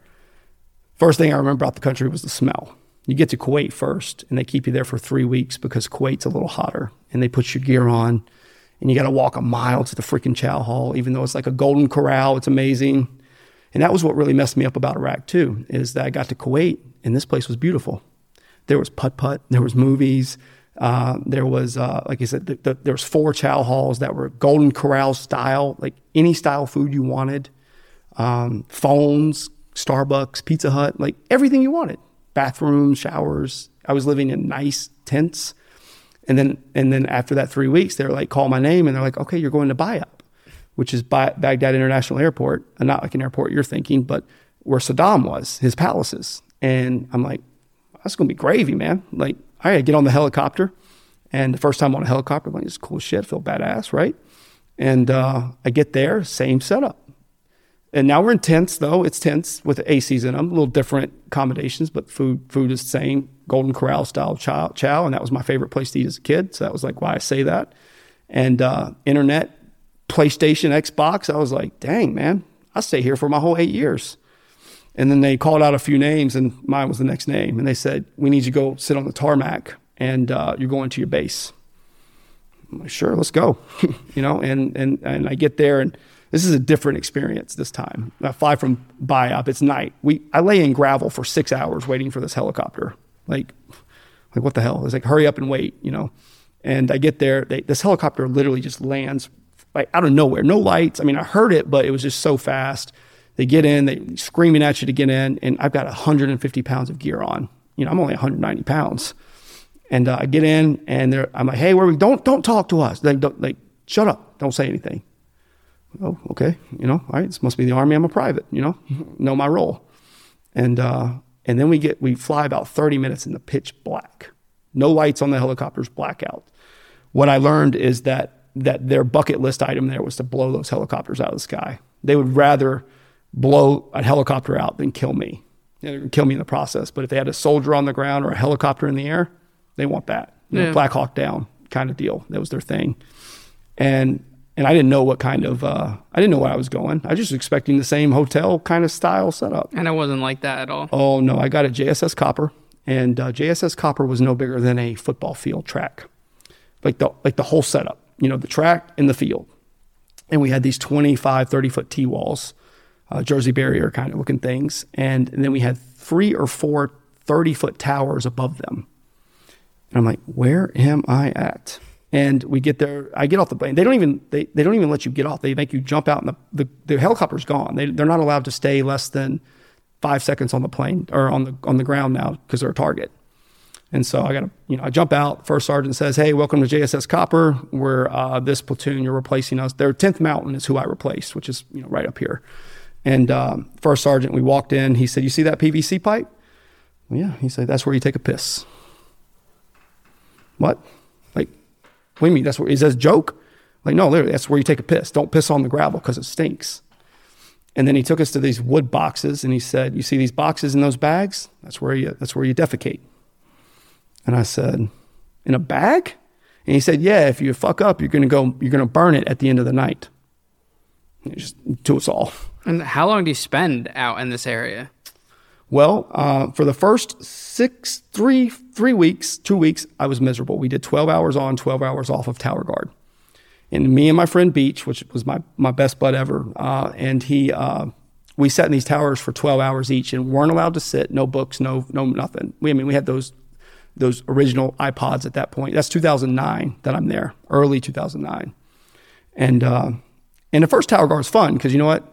first thing I remember about the country was the smell. You get to Kuwait first, and they keep you there for 3 weeks because Kuwait's a little hotter. And they put your gear on. And you got to walk a mile to the freaking chow hall, even though it's like a golden corral. It's amazing. And that was what really messed me up about Iraq too, is that I got to Kuwait and this place was beautiful. There was putt-putt. There was movies. There was, like I said, there was 4 chow halls that were golden corral style, like any style food you wanted. Phones, Starbucks, Pizza Hut, like everything you wanted. Bathrooms, showers. I was living in nice tents. And then after that 3 weeks, they're like, call my name. And they're like, okay, you're going to BIAP, which is Baghdad International Airport. And not like an airport you're thinking, but where Saddam was, his palaces. And I'm like, that's going to be gravy, man. Like, all right, I get on the helicopter. And the first time on a helicopter, I'm like, this is cool shit, feel badass, right? And I get there, same setup. And now we're in tents, though. It's tents with ACs in them, a little different accommodations, but food is the same. Golden Corral style chow, and that was my favorite place to eat as a kid. So that was like why I say that. And internet, PlayStation, Xbox. I was like, dang, man, I stay here for my whole 8 years. And then they called out a few names, and mine was the next name. And they said, we need you to go sit on the tarmac, and you're going to your base. I'm like, sure, let's go. And I get there, and this is a different experience this time. I fly from BiOp. It's night. I lay in gravel for 6 hours waiting for this helicopter. Like what the hell? It's like, hurry up and wait, And I get there. This helicopter literally just lands like out of nowhere. No lights. I mean, I heard it, but it was just so fast. They get in. They're screaming at you to get in. And I've got 150 pounds of gear on. I'm only 190 pounds. And I get in, and I'm like, hey, where are we? Don't talk to us. Like, shut up. Don't say anything. Oh, okay. All right. This must be the Army. I'm a private, know my role. And then we fly about 30 minutes in the pitch black. No lights on the helicopters, blackout. What I learned is that their bucket list item there was to blow those helicopters out of the sky. They would rather blow a helicopter out than kill me. They would kill me in the process. But if they had a soldier on the ground or a helicopter in the air, they want that. Black Hawk Down kind of deal. That was their thing. And I didn't know what kind of, I didn't know where I was going. I was just expecting the same hotel kind of style setup. And it wasn't like that at all. Oh, no. I got a JSS Copper, and JSS Copper was no bigger than a football field track. Like the whole setup, the track and the field. And we had these 25, 30-foot T-walls, jersey barrier kind of looking things. And then we had 3 or 4 30-foot towers above them. And I'm like, where am I at? And we get there. I get off the plane. They don't even let you get off. They make you jump out, and the helicopter's gone. They're not allowed to stay less than 5 seconds on the plane or on the ground now because they're a target. And so I jump out. First sergeant says, "Hey, welcome to JSS Copper. We're this platoon. You're replacing us." Their 10th Mountain is who I replaced, which is right up here. And first sergeant, we walked in. He said, "You see that PVC pipe?" Yeah. He said, "That's where you take a piss." What? Like, what do you mean? That's where? Is that a joke? Like, no, literally, that's where you take a piss. Don't piss on the gravel because it stinks. And then he took us to these wood boxes, and he said, "You see these boxes in those bags? That's where you defecate." And I said, "In a bag?" And he said, "Yeah, if you fuck up, you're gonna burn it at the end of the night." And it just to us all. And how long do you spend out in this area? Well, for the first 2 weeks, I was miserable. We did 12 hours on, 12 hours off of Tower Guard. And me and my friend Beach, which was my best bud ever, and we sat in these towers for 12 hours each and weren't allowed to sit, no books, no nothing. We had those original iPods at that point. That's 2009 that I'm there, early 2009. And the first Tower Guard is fun because you know what?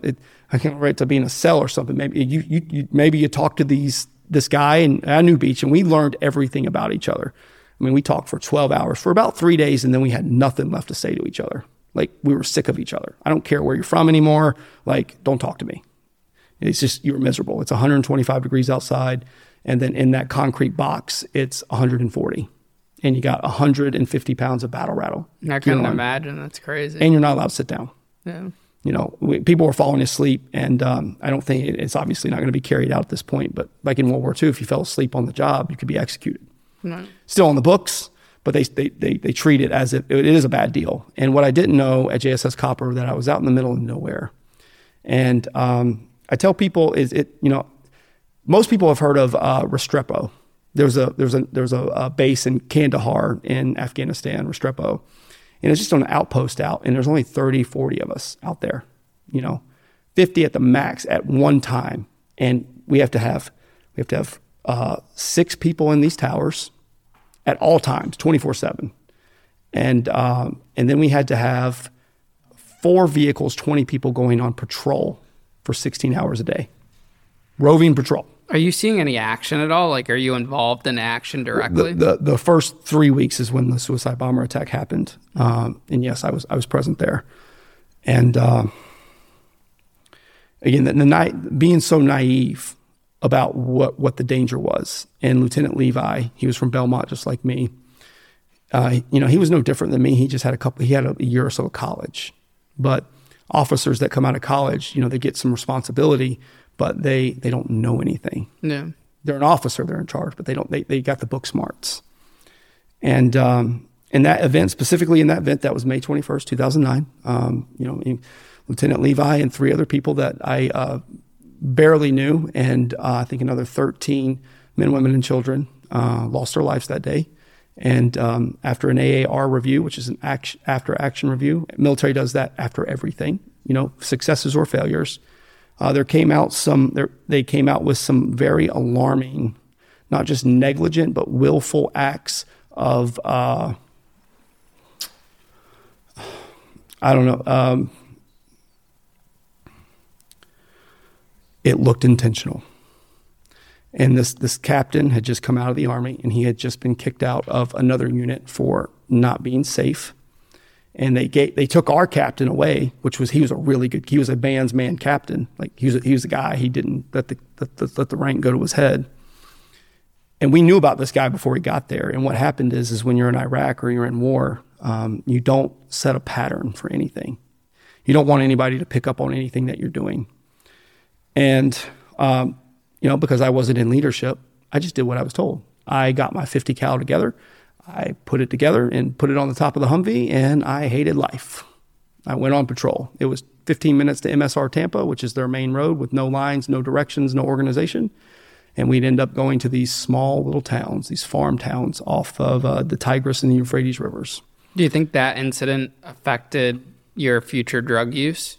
I can't relate to being a cell or something. Maybe you talk to this guy, and I knew Beach, and we learned everything about each other. I mean, we talked for 12 hours for about 3 days, and then we had nothing left to say to each other. Like, we were sick of each other. I don't care where you're from anymore. Like, don't talk to me. It's just, you're miserable. It's 125 degrees outside, and then in that concrete box, it's 140. And you got 150 pounds of battle rattle. I couldn't imagine. That's crazy. And you're not allowed to sit down. Yeah. People were falling asleep, and I don't think it's obviously not going to be carried out at this point, but like in World War II, if you fell asleep on the job, you could be executed. No. Still on the books, but they treat it as if it is a bad deal. And what I didn't know at JSS Copper, that I was out in the middle of nowhere. And I tell people most people have heard of Restrepo. There's a base in Kandahar in Afghanistan, Restrepo. And it's just on an outpost out, and there's only 30, 40 of us out there, 50 at the max at one time. And we have to have 6 people in these towers at all times, 24/7. And then we had to have 4 vehicles, 20 people going on patrol for 16 hours a day, roving patrol. Are you seeing any action at all? Like, are you involved in action directly? The first 3 weeks is when the suicide bomber attack happened. And yes, I was present there. And again, the night, being so naive about what the danger was. And Lieutenant Levi, he was from Belmont just like me. He was no different than me. He just had a year or so of college. But officers that come out of college, they get some responsibility, but they don't know anything. No. They're an officer, they're in charge, but they got the book smarts. And in that event, specifically in that event, that was May 21st, 2009, Lieutenant Levi and 3 other people that I barely knew, and I think another 13 men, women, and children lost their lives that day. And after an AAR review, which is an after-action review, military does that after everything, successes or failures. They came out with some very alarming, not just negligent, but willful acts of, I don't know. It looked intentional. And this captain had just come out of the Army, and he had just been kicked out of another unit for not being safe. And they took our captain away, which was, he was a band's man captain. Like, he was a guy, he didn't let the rank go to his head. And we knew about this guy before he got there. And what happened is when you're in Iraq or you're in war, you don't set a pattern for anything. You don't want anybody to pick up on anything that you're doing. And, because I wasn't in leadership, I just did what I was told. I got my 50 cal together. I put it together and put it on the top of the Humvee, and I hated life. I went on patrol. It was 15 minutes to MSR Tampa, which is their main road with no lines, no directions, no organization. And we'd end up going to these small little towns, these farm towns off of the Tigris and the Euphrates rivers. Do you think that incident affected your future drug use?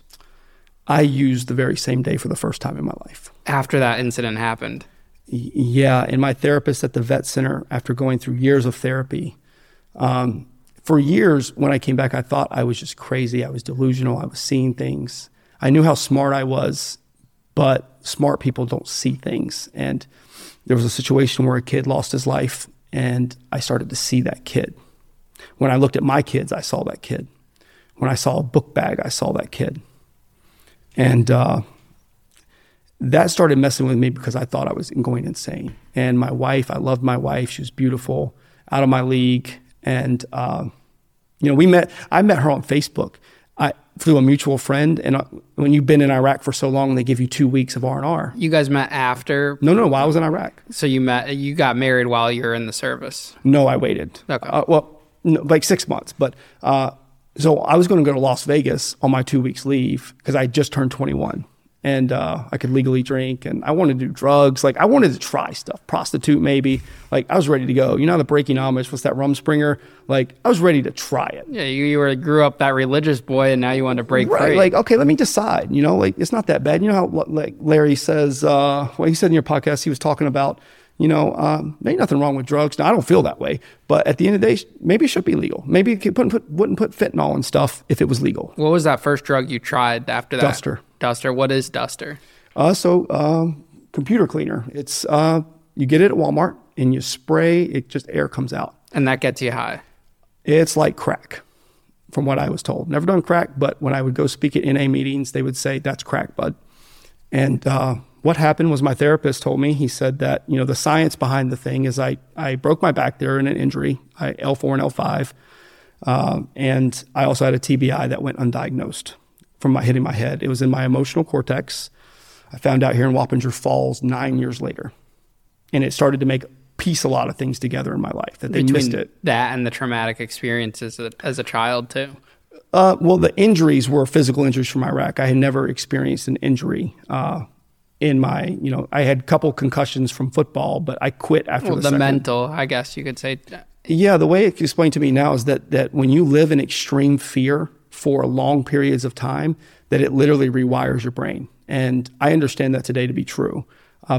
I used the very same day for the first time in my life. After that incident happened? Yeah, and my therapist at the vet center, after going through years of therapy, For years, when I came back, I thought I was just crazy. I was delusional. I was seeing things. I knew how smart I was, but smart people don't see things. And there was a situation where a kid lost his life, and I started to see that kid. When I looked at my kids, I saw that kid. When I saw a book bag, I saw that kid. And that started messing with me because I thought I was going insane. And my wife, I loved my wife. She was beautiful, out of my league. And, I met her on Facebook through a mutual friend. And when you've been in Iraq for so long, they give you 2 weeks of R&R. You guys met after? No, while I was in Iraq. So you got married while you were in the service? No, I waited. Okay. Like 6 months. But so I was going to go to Las Vegas on my 2 weeks leave because I just turned 21. And I could legally drink, and I wanted to do drugs. Like, I wanted to try stuff, prostitute maybe. Like, I was ready to go. You know, the Breaking Amish, what's that, Rumspringer? Like, I was ready to try it. Yeah, you grew up that religious boy, and now you want to break free. Like, okay, let me decide. You know, like, it's not that bad. You know how, like, Larry says, he said in your podcast, he was talking about, ain't nothing wrong with drugs. Now, I don't feel that way. But at the end of the day, maybe it should be legal. Maybe it wouldn't put fentanyl and stuff if it was legal. What was that first drug you tried after that? Duster. What is Duster? Computer cleaner. It's you get it at Walmart and you spray. It just air comes out, and that gets you high. It's like crack, from what I was told. Never done crack, but when I would go speak at NA meetings, they would say that's crack, bud. And what happened was my therapist told me. He said that the science behind the thing is I broke my back there in an injury, L4 and L5, and I also had a TBI that went undiagnosed. From my hitting my head. It was in my emotional cortex. I found out here in Wappinger Falls 9 years later. And it started to piece a lot of things together in my life that they missed it. That and the traumatic experiences as a child too. The injuries were physical injuries from Iraq. I had never experienced an injury in my, I had a couple concussions from football, but I quit after the second. Mental, I guess you could say. Yeah, the way it's explained to me now is that when you live in extreme fear for long periods of time, that it literally rewires your brain. And I understand that today to be true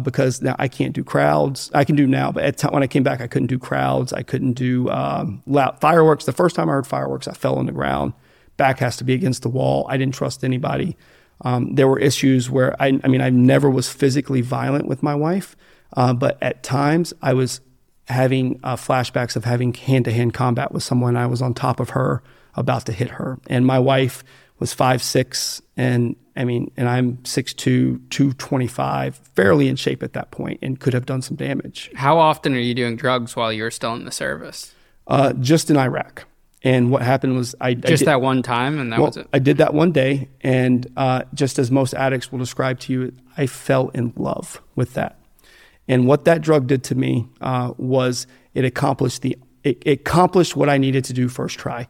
because now I can't do crowds. I can do now, but when I came back, I couldn't do crowds. I couldn't do loud fireworks. The first time I heard fireworks, I fell on the ground. Back has to be against the wall. I didn't trust anybody. There were issues where I never was physically violent with my wife, but at times I was having flashbacks of having hand-to-hand combat with someone. I was on top of her, about to hit her. And my wife was 5'6", and I'm 6'2", 225, fairly in shape at that point, and could have done some damage. How often are you doing drugs while you're still in the service? Just in Iraq. And what happened was that one time, and was it? I did that one day, and just as most addicts will describe to you, I fell in love with that. And what that drug did to me was it accomplished what I needed to do first try.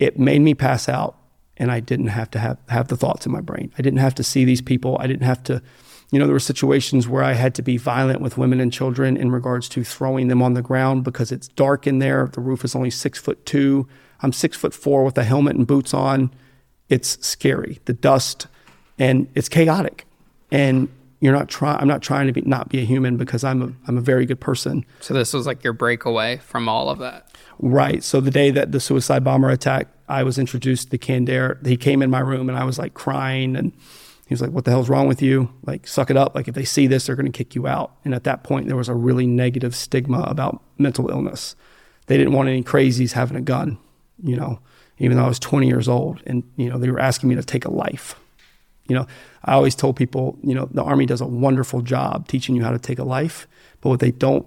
It made me pass out, and I didn't have to have the thoughts in my brain. I didn't have to see these people. I didn't have to, there were situations where I had to be violent with women and children in regards to throwing them on the ground because it's dark in there. The roof is only 6'2". I'm 6'4" with a helmet and boots on. It's scary, the dust, and it's chaotic. And I'm not trying to not be a human because I'm a very good person. So this was like your breakaway from all of that. Right. So the day that the suicide bomber attack, I was introduced to Candare. He came in my room and I was like crying, and he was like, "What the hell's wrong with you? Like, suck it up. Like, if they see this, they're going to kick you out." And at that point, there was a really negative stigma about mental illness. They didn't want any crazies having a gun, even though I was 20 years old, and they were asking me to take a life. I always told people, the Army does a wonderful job teaching you how to take a life, but what they don't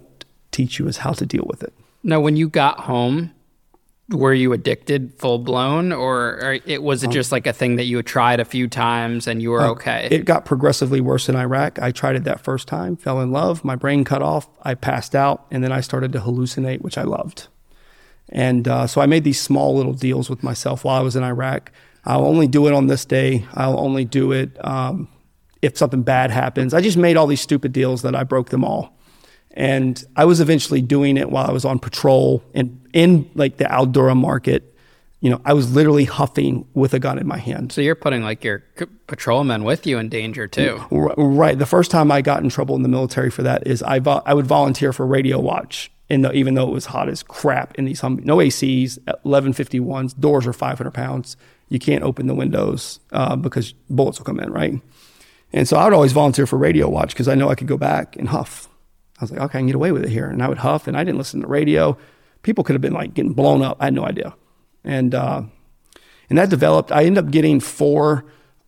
teach you is how to deal with it. Now, when you got home, were you addicted full-blown, or was it just like a thing that you had tried a few times and you were okay? It got progressively worse in Iraq. I tried it that first time, fell in love, my brain cut off, I passed out, and then I started to hallucinate, which I loved. And so I made these small little deals with myself while I was in Iraq. I'll only do it on this day. I'll only do it if something bad happens. I just made all these stupid deals that I broke them all. And I was eventually doing it while I was on patrol and in like the Aldura market. I was literally huffing with a gun in my hand. So you're putting like your patrolmen with you in danger too. Right. The first time I got in trouble in the military for that is I would volunteer for Radio Watch. even though it was hot as crap in these no ACs, 1151s, doors are 500 pounds. You can't open the windows because bullets will come in, right? And so I would always volunteer for radio watch because I know I could go back and huff. I was like, okay, I can get away with it here. And I would huff, and I didn't listen to the radio. People could have been like getting blown up. I had no idea. And that developed. I ended up getting 4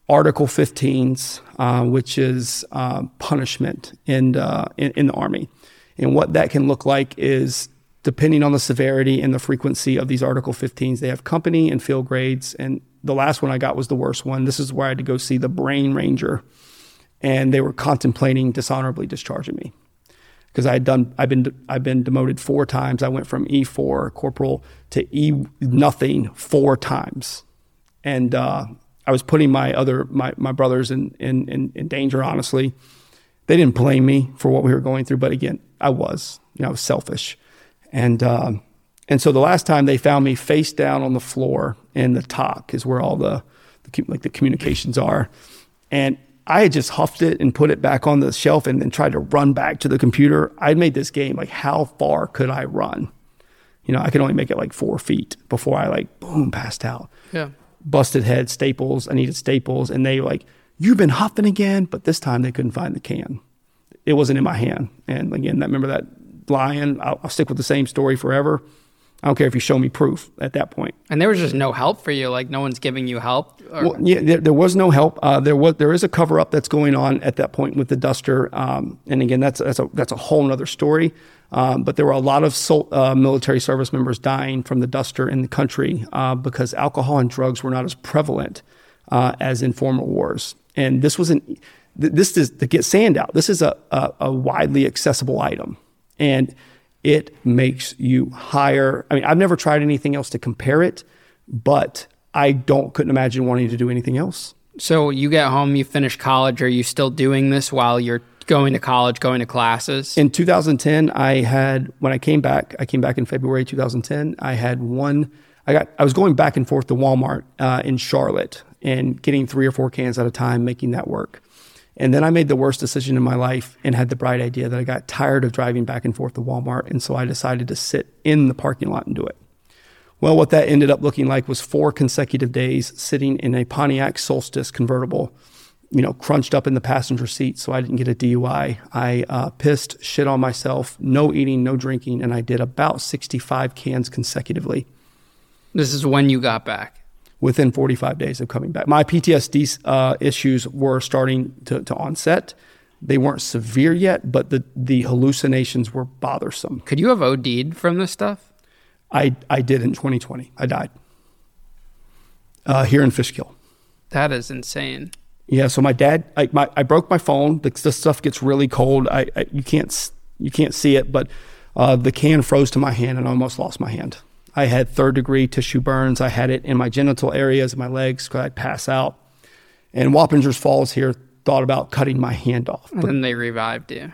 Article 15s, which is punishment in the Army. And what that can look like is, depending on the severity and the frequency of these Article 15s, they have company and field grades. And the last one I got was the worst one. This is where I had to go see the Brain Ranger. And they were contemplating dishonorably discharging me because I've been demoted 4 times. I went from E4 corporal to E nothing 4 times. And I was putting my brothers in danger, honestly. They didn't blame me for what we were going through, but again, I was selfish. And so the last time they found me face down on the floor in the talk is where all the communications are. And I had just huffed it and put it back on the shelf and then tried to run back to the computer. I'd made this game, like, how far could I run? I could only make it like 4 feet before I passed out. Yeah. Busted head, staples. I needed staples. And they you've been huffing again, but this time they couldn't find the can. It wasn't in my hand. And again, remember that lion? I'll stick with the same story forever. I don't care if you show me proof at that point. And there was just no help for you? No one's giving you help? Or? Well, yeah, there was no help. There is a cover-up that's going on at that point with the duster. And again, that's a whole other story. But there were a lot of military service members dying from the duster in the country because alcohol and drugs were not as prevalent as in former wars. And this is to get sand out. This is a widely accessible item, and it makes you higher. I mean, I've never tried anything else to compare it, but I couldn't imagine wanting to do anything else. So you get home, you finish college. Are you still doing this while you're going to college, going to classes? In 2010, when I came back in February 2010, I was going back and forth to Walmart in Charlotte and getting 3 or 4 cans at a time, making that work. And then I made the worst decision in my life and had the bright idea that I got tired of driving back and forth to Walmart, and so I decided to sit in the parking lot and do it. Well, what that ended up looking like was 4 consecutive days sitting in a Pontiac Solstice convertible, crunched up in the passenger seat so I didn't get a DUI. I pissed, shit on myself, no eating, no drinking, and I did about 65 cans consecutively. This is when you got back? Within 45 days of coming back. My PTSD issues were starting to onset. They weren't severe yet, but the hallucinations were bothersome. Could you have OD'd from this stuff? I did in 2020. I died here in Fishkill. That is insane. Yeah, so my dad, I broke my phone. The stuff gets really cold. You can't see it, but the can froze to my hand and I almost lost my hand. I had 3rd-degree tissue burns. I had it in my genital areas, my legs, because I'd pass out. And Wappinger Falls here thought about cutting my hand off. And then they revived you.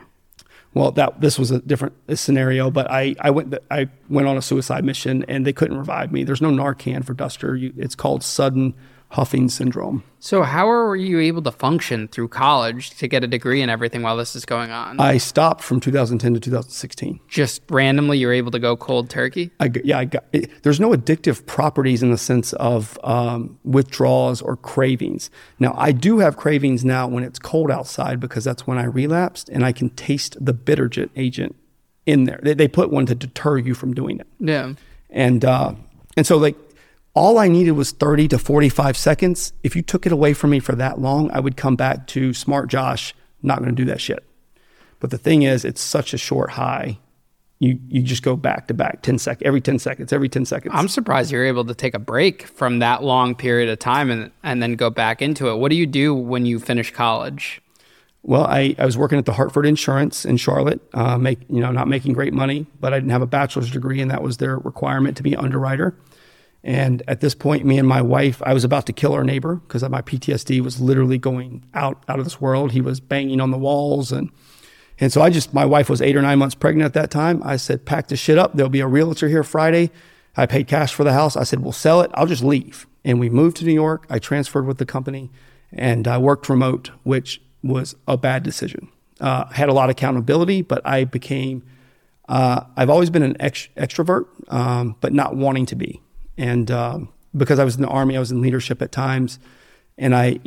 Well, this was a different scenario, but I went on a suicide mission, and they couldn't revive me. There's no Narcan for duster. It's called sudden huffing syndrome. So how were you able to function through college to get a degree and everything while this is going on? I stopped from 2010 to 2016. Just randomly, you were able to go cold turkey? There's no addictive properties in the sense of withdrawals or cravings. Now, I do have cravings now when it's cold outside because that's when I relapsed, and I can taste the bitter agent in there. They put one to deter you from doing it. Yeah. And so all I needed was 30 to 45 seconds. If you took it away from me for that long, I would come back to smart Josh, not going to do that shit. But the thing is, it's such a short high. You just go back to back, every 10 seconds. I'm surprised you're able to take a break from that long period of time and then go back into it. What do you do when you finish college? Well, I was working at the Hartford Insurance in Charlotte, not making great money, but I didn't have a bachelor's degree, and that was their requirement to be an underwriter. And at this point, me and my wife, I was about to kill our neighbor because my PTSD was literally going out of this world. He was banging on the walls. And so my wife was 8 or 9 months pregnant at that time. I said, pack this shit up. There'll be a realtor here Friday. I paid cash for the house. I said, we'll sell it. I'll just leave. And we moved to New York. I transferred with the company and I worked remote, which was a bad decision. I had a lot of accountability, but I've always been an extrovert, but not wanting to be. And because I was in the Army, I was in leadership at times. And I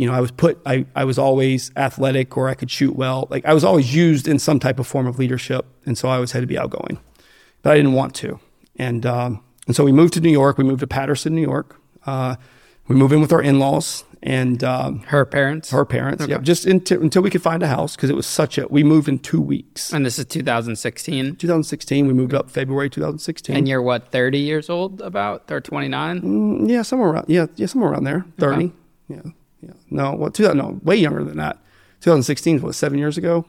was always athletic, or I could shoot well. Like, I was always used in some type of form of leadership. And so I always had to be outgoing, but I didn't want to. And so we moved to New York. We moved to Paterson, New York. We moved in with our in-laws and her parents. Okay. Yeah, just until we could find a house, because it was we moved in 2 weeks. And this is 2016. 2016. We moved up February 2016. And you're 30 years old, about, or 29? Yeah, somewhere around there. 30. Okay. Yeah. Way younger than that. 2016 was 7 years ago.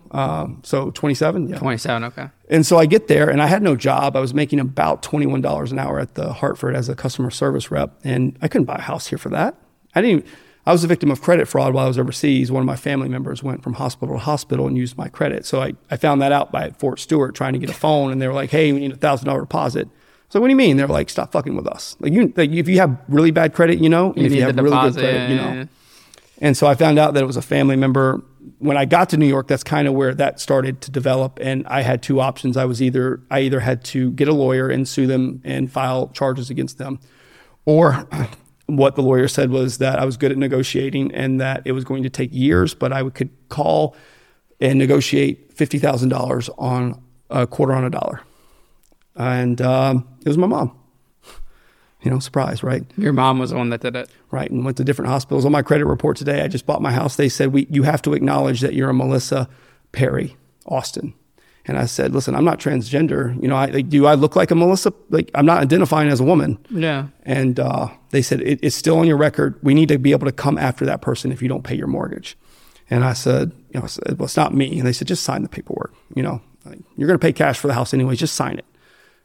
So 27. Yeah. 27. Okay. And so I get there, and I had no job. I was making about $21 an hour at the Hartford as a customer service rep, and I couldn't buy a house here for that. I was a victim of credit fraud while I was overseas. One of my family members went from hospital to hospital and used my credit. So I found that out by Fort Stewart trying to get a phone, and they were like, "Hey, we need $1,000 deposit." So what do you mean? They're like, "Stop fucking with us. Like if you have really bad credit, and if you have really good credit, yeah. And so I found out that it was a family member. When I got to New York, that's kind of where that started to develop. And I had two options. I either had to get a lawyer and sue them and file charges against them, or what the lawyer said was that I was good at negotiating and that it was going to take years, but I could call and negotiate $50,000 on a quarter on a dollar. And it was my mom. Surprise, right? Your mom was the one that did it. Right, and went to different hospitals. On my credit report today, I just bought my house. They said, you have to acknowledge that you're a Melissa Perry Austin. And I said, listen, I'm not transgender. Do I look like a Melissa? Like, I'm not identifying as a woman. Yeah. And they said, it's still on your record. We need to be able to come after that person if you don't pay your mortgage. And I said, well, it's not me. And they said, just sign the paperwork. You're going to pay cash for the house anyway. Just sign it.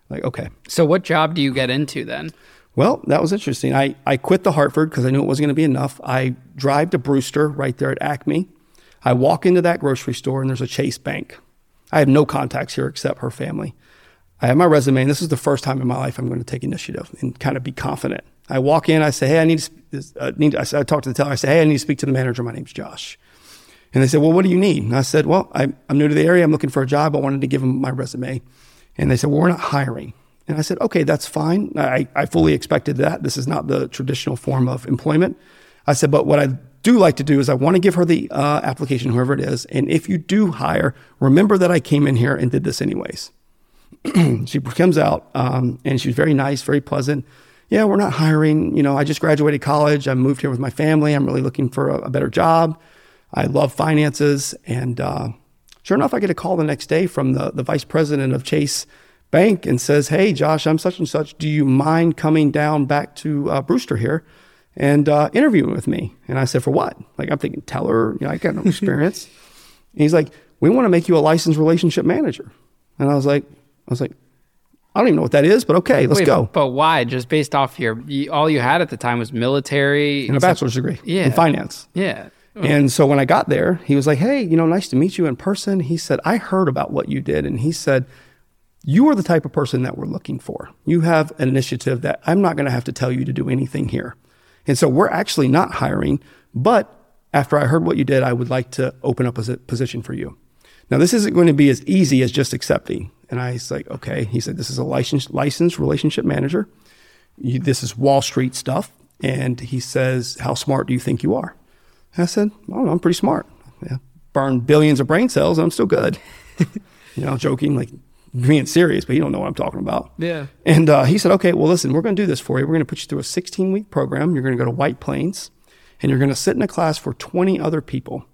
Like, okay. So what job do you get into then? Well, that was interesting. I quit the Hartford because I knew it wasn't going to be enough. I drive to Brewster right there at Acme. I walk into that grocery store and there's a Chase Bank. I have no contacts here except her family. I have my resume, and this is the first time in my life I'm going to take initiative and kind of be confident. I walk in, I say, hey, I talk to the teller. I say, hey, I need to speak to the manager. My name's Josh. And they said, well, what do you need? And I said, well, I'm new to the area. I'm looking for a job. I wanted to give them my resume. And they said, well, we're not hiring. And I said, okay, that's fine. I fully expected that. This is not the traditional form of employment. I said, but what I do like to do is I want to give her the application, whoever it is. And if you do hire, remember that I came in here and did this anyways. She comes out and she's very nice, very pleasant. Yeah, we're not hiring. I just graduated college. I moved here with my family. I'm really looking for a better job. I love finances. And sure enough, I get a call the next day from the vice president of Chase Bank and says, hey, Josh, I'm such and such. Do you mind coming down back to Brewster here and interviewing with me? And I said, for what? Like, I'm thinking, tell her, I got no experience. And he's like, we want to make you a licensed relationship manager. And I was like, I don't even know what that is, but okay, let's go. But why? Just based off all you had at the time was military. And a bachelor's degree in finance. Yeah. And so when I got there, he was like, hey, nice to meet you in person. He said, I heard about what you did. And he said, you are the type of person that we're looking for. You have an initiative that I'm not going to have to tell you to do anything here. And so we're actually not hiring, but after I heard what you did, I would like to open up a position for you. Now, this isn't going to be as easy as just accepting. And I was like, okay. He said, this is a licensed relationship manager. This is Wall Street stuff. And he says, how smart do you think you are? And I said, I don't know, I'm pretty smart. Yeah, burned billions of brain cells, and I'm still good. Joking, like, being serious, but you don't know what I'm talking about. Yeah. And he said, okay, well, listen, we're going to do this for you. We're going to put you through a 16-week program. You're going to go to White Plains, and you're going to sit in a class for 20 other people,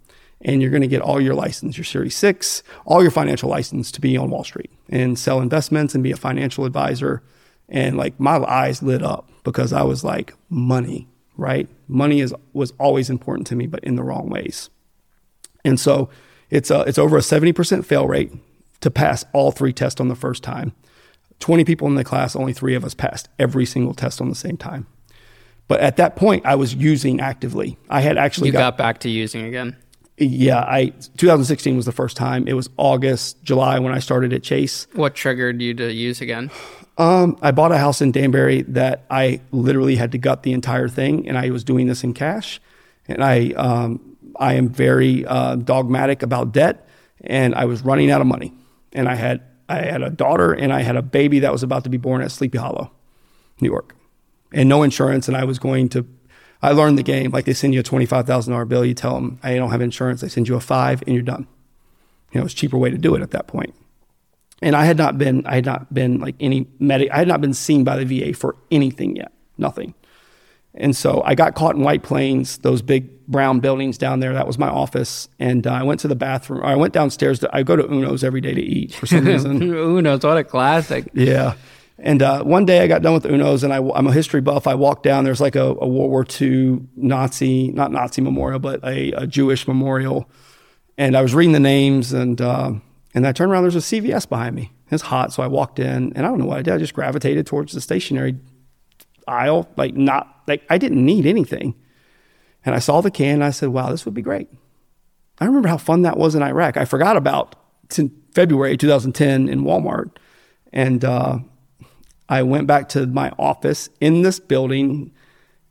and you're going to get all your license, your Series 6, all your financial license to be on Wall Street and sell investments and be a financial advisor. And, like, my eyes lit up because I was like, money, right? Money was always important to me, but in the wrong ways. And so it's over a 70% fail rate to pass all three tests on the first time. 20 people in the class, only 3 of us passed every single test on the same time. But at that point, I was using actively. I had actually got back to using again. Yeah, 2016 was the first time. It was August, July when I started at Chase. What triggered you to use again? I bought a house in Danbury that I literally had to gut the entire thing, and I was doing this in cash. And I am very dogmatic about debt, and I was running out of money. And I had I had a daughter and I had a baby that was about to be born at Sleepy Hollow, New York, and no insurance. And I was going to, I learned the game. Like, they send you a $25,000 bill. You tell them, I don't have insurance. They send you a $5,000 and you're done. You know, it's a cheaper way to do it at that point. And I had not been seen by the VA for anything yet, nothing. And so I got caught in White Plains, those big brown buildings down there. That was my office. And I went to the bathroom. I went downstairs. I go to Uno's every day to eat for some reason. Uno's, what a classic. Yeah. And one day I got done with Uno's, and I'm a history buff. I walked down. There's like a World War II Nazi, not Nazi memorial, but a Jewish memorial. And I was reading the names, and I turned around. There's a CVS behind me. It's hot, so I walked in, and I don't know what I did. I just gravitated towards the stationery aisle, I didn't need anything. And I saw the can, and I said, wow, this would be great. I remember how fun that was in Iraq. I forgot about February 2010 in Walmart. And I went back to my office in this building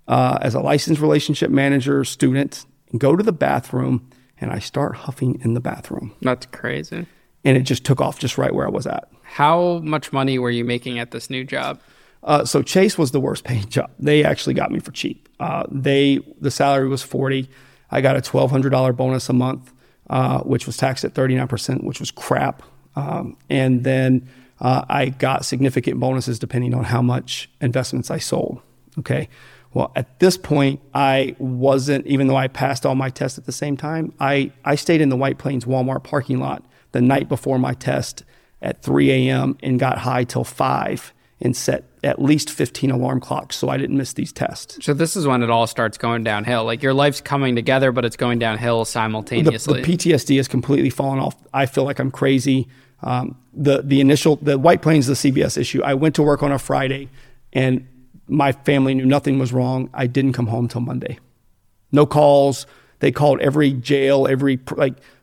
as a licensed relationship manager student, and go to the bathroom, and I start huffing in the bathroom. That's crazy. And it just took off just right where I was at. How much money were you making at this new job? So Chase was the worst paying job. They actually got me for cheap. The salary was $40,000. I got a $1,200 bonus a month, which was taxed at 39%, which was crap. And then I got significant bonuses depending on how much investments I sold. Okay. Well, at this point, I wasn't, even though I passed all my tests at the same time, I stayed in the White Plains Walmart parking lot the night before my test at 3 a.m. and got high till 5 and set at least 15 alarm clocks so I didn't miss these tests. So this is when it all starts going downhill. Like, your life's coming together, but it's going downhill simultaneously. The PTSD has completely fallen off. I feel like I'm crazy. The White Plains, the CVS issue, I went to work on a Friday and my family knew nothing was wrong. I didn't come home till Monday. No calls. They called every jail,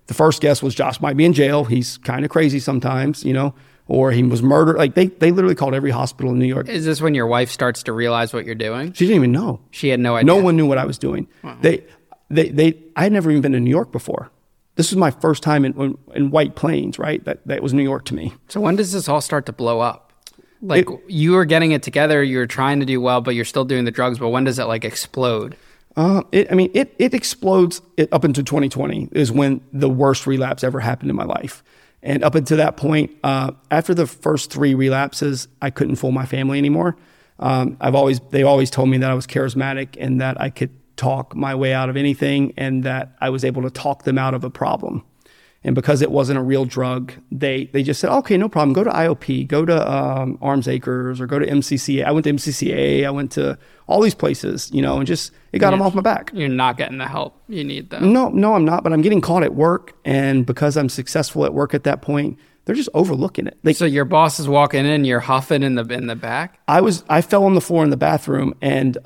the first guess was Josh might be in jail. He's kind of crazy sometimes, you know. Or he was murdered. Like, they literally called every hospital in New York. Is this when your wife starts to realize what you're doing? She didn't even know. She had no idea. No one knew what I was doing. Wow. I had never even been to New York before. This was my first time in White Plains, right? That was New York to me. So when does this all start to blow up? Like, you were getting it together, you were trying to do well, but you're still doing the drugs. But when does it explode? It explodes up into 2020 is when the worst relapse ever happened in my life. And up until that point, after the first 3 relapses, I couldn't fool my family anymore. They always told me that I was charismatic and that I could talk my way out of anything and that I was able to talk them out of a problem. And because it wasn't a real drug, they just said, okay, no problem. Go to IOP, go to Arms Acres, or go to MCCA. I went to MCCA. I went to all these places, you know, and just it got them off my back. You're not getting the help you need, though. No, I'm not. But I'm getting caught at work. And because I'm successful at work at that point, they're just overlooking it. So your boss is walking in, you're huffing in the back? I fell on the floor in the bathroom, and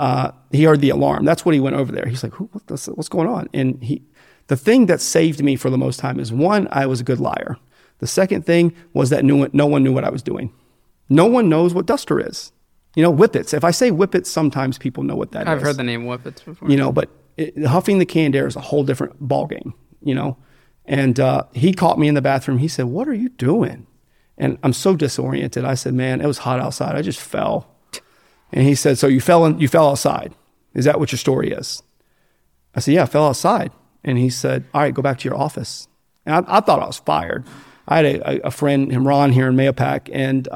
he heard the alarm. That's when he went over there. He's like, what's going on? And the thing that saved me for the most time is, one, I was a good liar. The second thing was that no one knew what I was doing. No one knows what duster is. You know, whippets. If I say whippets, sometimes people know what that is. I've heard the name whippets before. You know, but huffing the canned air is a whole different ballgame, you know. And he caught me in the bathroom. He said, what are you doing? And I'm so disoriented. I said, man, it was hot outside. I just fell. And he said, so you fell outside. Is that what your story is? I said, yeah, I fell outside. And he said, all right, go back to your office. And I thought I was fired. I had a friend, Imran, here in Mayopac, and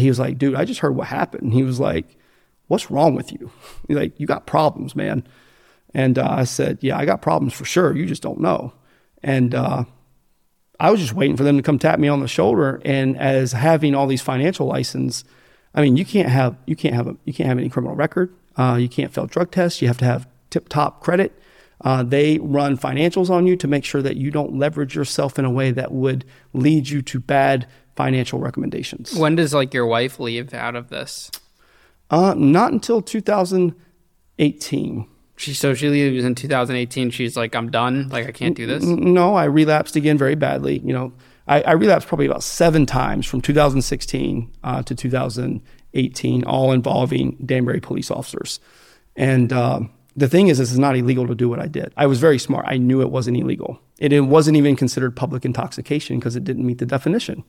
he was like, dude, I just heard what happened. And he was like, what's wrong with you? He's like, you got problems, man. And I said, yeah, I got problems for sure. You just don't know. And I was just waiting for them to come tap me on the shoulder. And as having all these financial license, I mean, you can't have any criminal record. You can't fail drug tests. You have to have tip-top credit. They run financials on you to make sure that you don't leverage yourself in a way that would lead you to bad financial recommendations. When does your wife leave out of this? Not until 2018. She leaves in 2018. She's like, I'm done. Like, I can't do this. No, I relapsed again very badly. You know, I relapsed probably about 7 times from 2016 to 2018, all involving Danbury police officers. And, the thing is, it's not illegal to do what I did. I was very smart. I knew it wasn't illegal. It wasn't even considered public intoxication because it didn't meet the definition.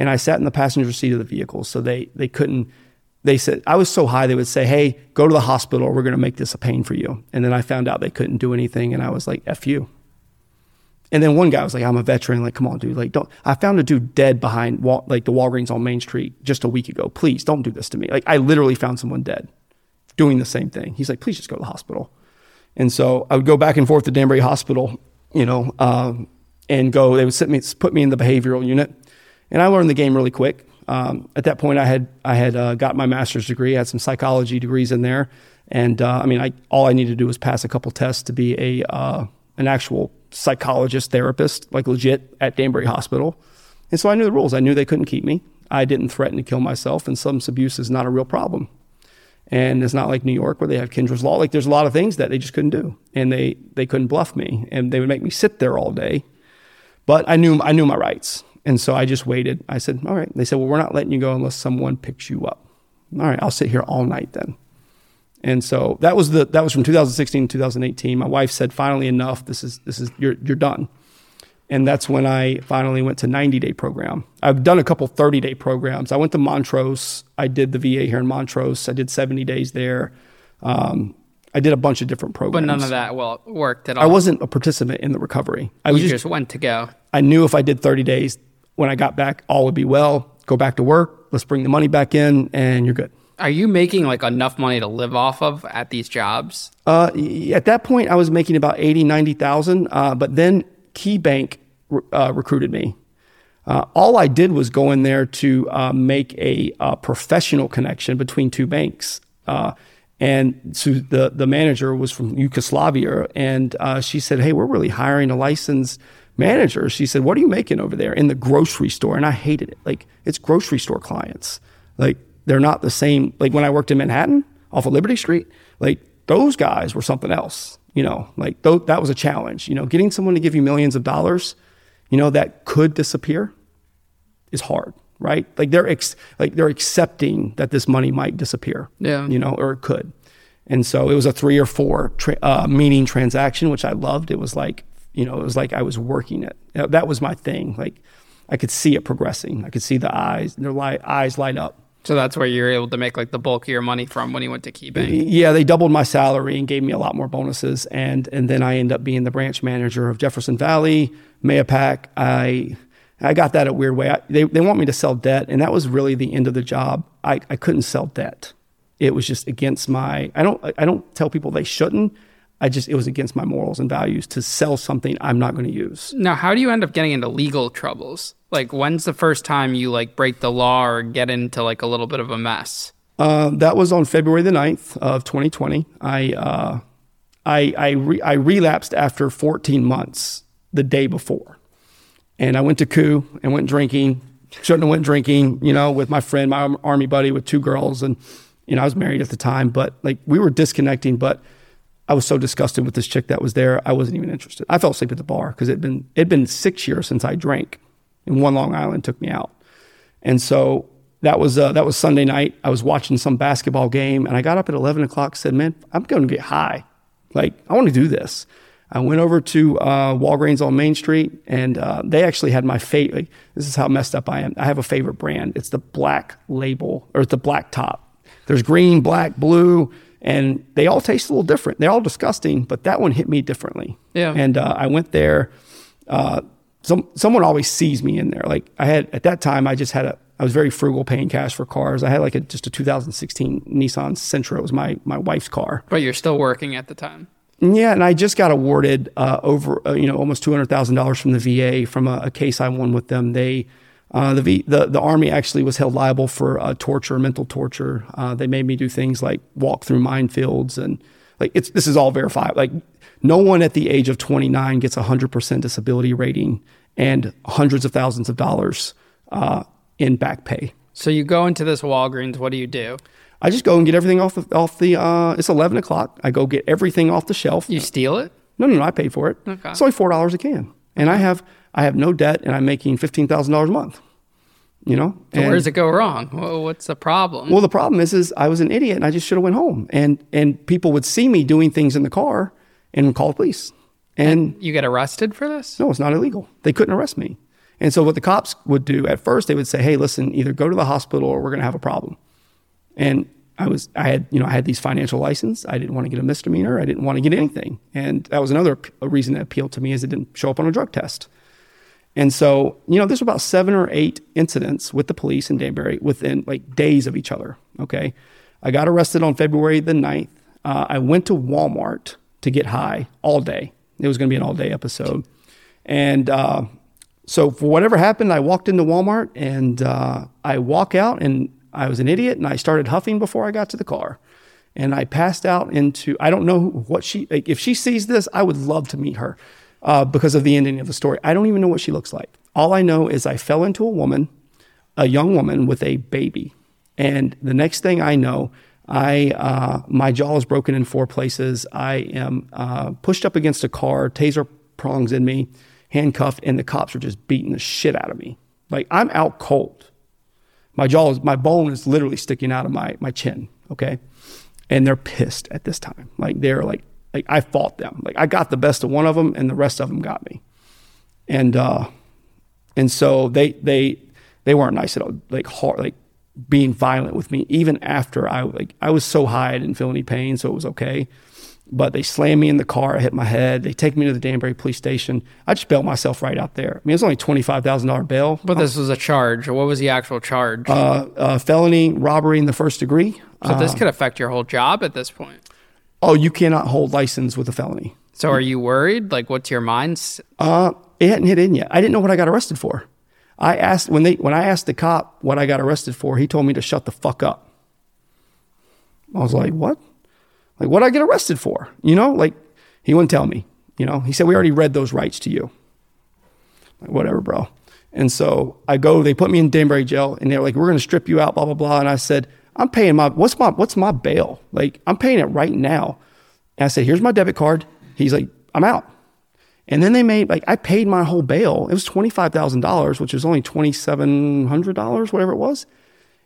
And I sat in the passenger seat of the vehicle. So they couldn't, they said, I was so high, they would say, hey, go to the hospital or we're going to make this a pain for you. And then I found out they couldn't do anything. And I was like, F you. And then one guy was like, I'm a veteran. Like, come on, dude. Like, don't, I found a dude dead behind the Walgreens on Main Street just a week ago. Please don't do this to me. Like, I literally found someone dead doing the same thing. He's like, please just go to the hospital. And so I would go back and forth to Danbury Hospital, and go, they would put me in the behavioral unit. And I learned the game really quick. At that point I had got my master's degree. I had some psychology degrees in there. And, all I needed to do was pass a couple tests to be an actual psychologist, therapist, like legit at Danbury Hospital. And so I knew the rules. I knew they couldn't keep me. I didn't threaten to kill myself, and substance abuse is not a real problem. And it's not like New York where they have Kindra's Law. Like, there's a lot of things that they just couldn't do, and they couldn't bluff me, and they would make me sit there all day. But I knew my rights, and so I just waited. I said, all right. They said, well, we're not letting you go unless someone picks you up. All right, I'll sit here all night then. And so that was from 2016 to 2018. My wife said, finally enough, this is you're done. And that's when I finally went to 90-day program. I've done a couple 30-day programs. I went to Montrose. I did the VA here in Montrose. I did 70 days there. I did a bunch of different programs. But none of that worked at all. I wasn't a participant in the recovery. You just went to go. I knew if I did 30 days, when I got back, all would be well. Go back to work. Let's bring the money back in, and you're good. Are you making enough money to live off of at these jobs? At that point, I was making about $80,000-$90,000. But then KeyBank recruited me. All I did was go in there to make a professional connection between two banks. And so the manager was from Yugoslavia, and she said, hey, we're really hiring a licensed manager. She said, what are you making over there in the grocery store? And I hated it. Like, it's grocery store clients. Like, they're not the same. Like, when I worked in Manhattan off of Liberty Street, like, those guys were something else. That was a challenge. Getting someone to give you millions of dollars, that could disappear, is hard, right? Like, they're accepting that this money might disappear, or it could. And so it was a 3 or 4 meeting transaction, which I loved. It was like, I was working it. That was my thing. Like, I could see it progressing. I could see the eyes, and their eyes light up. So that's where you were able to make the bulk of your money from when you went to KeyBank. Yeah, they doubled my salary and gave me a lot more bonuses. And then I ended up being the branch manager of Jefferson Valley, Mayopac. I got that a weird way. They want me to sell debt, and that was really the end of the job. I couldn't sell debt. It was just against my, I don't tell people they shouldn't. It was against my morals and values to sell something I'm not going to use. Now, how do you end up getting into legal troubles? When's the first time you break the law or get into a little bit of a mess? That was on February the 9th of 2020. I relapsed after 14 months the day before. And I went to coup and went drinking. Shouldn't have went drinking, with my friend, my army buddy, with two girls. And, I was married at the time, but we were disconnecting, but I was so disgusted with this chick that was there, I wasn't even interested. I fell asleep at the bar because it'd been 6 years since I drank, and one Long Island took me out. And so that was Sunday night. I was watching some basketball game, and I got up at 11 o'clock, said, man, I'm going to get high. I want to do this. I went over to Walgreens on Main Street, and they actually had my favorite. This is how messed up I am. I have a favorite brand. It's the black label, or the black top. There's green, black, blue. And they all taste a little different. They're all disgusting, but that one hit me differently. Yeah. And I went there. Someone always sees me in there. I was very frugal, paying cash for cars. I had just a 2016 Nissan Sentra. It was my wife's car. But you're still working at the time. Yeah, and I just got awarded almost $200,000 from the VA from a case I won with them. They. The Army actually was held liable for torture, mental torture. They made me do things like walk through minefields, and this is all verified. No one at the age of 29 gets 100% disability rating and hundreds of thousands of dollars in back pay. So you go into this Walgreens. What do? I just go and get everything off the. It's 11 o'clock. I go get everything off the shelf. You steal it? No. I pay for it. Okay. It's only $4 a can, and okay. I have no debt, and I'm making $15,000 a month, So where does it go wrong? Well, what's the problem? Well, the problem is I was an idiot, and I just should have went home. And people would see me doing things in the car and call the police. And you get arrested for this? No, it's not illegal. They couldn't arrest me. And so what the cops would do at first, they would say, hey, listen, either go to the hospital or we're going to have a problem. And I had these financial license. I didn't want to get a misdemeanor. I didn't want to get anything. And that was another reason that appealed to me, is it didn't show up on a drug test. And so, there's about 7 or 8 incidents with the police in Danbury within like days of each other. Okay. I got arrested on February the 9th. I went to Walmart to get high all day. It was going to be an all day episode. And, so for whatever happened, I walked into Walmart and, I walk out and I was an idiot and I started huffing before I got to the car, and I passed out into, I don't know what if she sees this, I would love to meet her, because of the ending of the story. I don't even know what she looks like. All I know is I fell into a young woman with a baby. And the next thing I know, my jaw is broken in 4 places. I am, pushed up against a car, taser prongs in me, handcuffed, and the cops are just beating the shit out of me. Like, I'm out cold. My bone is literally sticking out of my chin, okay? And they're pissed at this time. Like, they're like I fought them. Like, I got the best of one of them, and the rest of them got me. And so they weren't nice at all. Like, hard, like being violent with me, even after I was so high I didn't feel any pain, so it was okay. But they slammed me in the car. I hit my head. They take me to the Danbury Police Station. I just bailed myself right out there. I mean, it was only $25,000 bail. But this was a charge. What was the actual charge? Felony robbery in the first degree. So this could affect your whole job at this point. Oh, you cannot hold license with a felony. So are you worried? Like, what's your mindset? It hadn't hit in yet. I didn't know what I got arrested for. I asked when I asked the cop what I got arrested for, he told me to shut the fuck up. I was like, what? Like, what did I get arrested for? He wouldn't tell me. He said, we already read those rights to you. Like, whatever, bro. And so they put me in Danbury jail, and they're like, we're going to strip you out, blah, blah, blah. And I said, I'm paying what's my bail? Like, I'm paying it right now. And I said, here's my debit card. He's like, I'm out. And then I paid my whole bail. It was $25,000, which was only $2,700, whatever it was.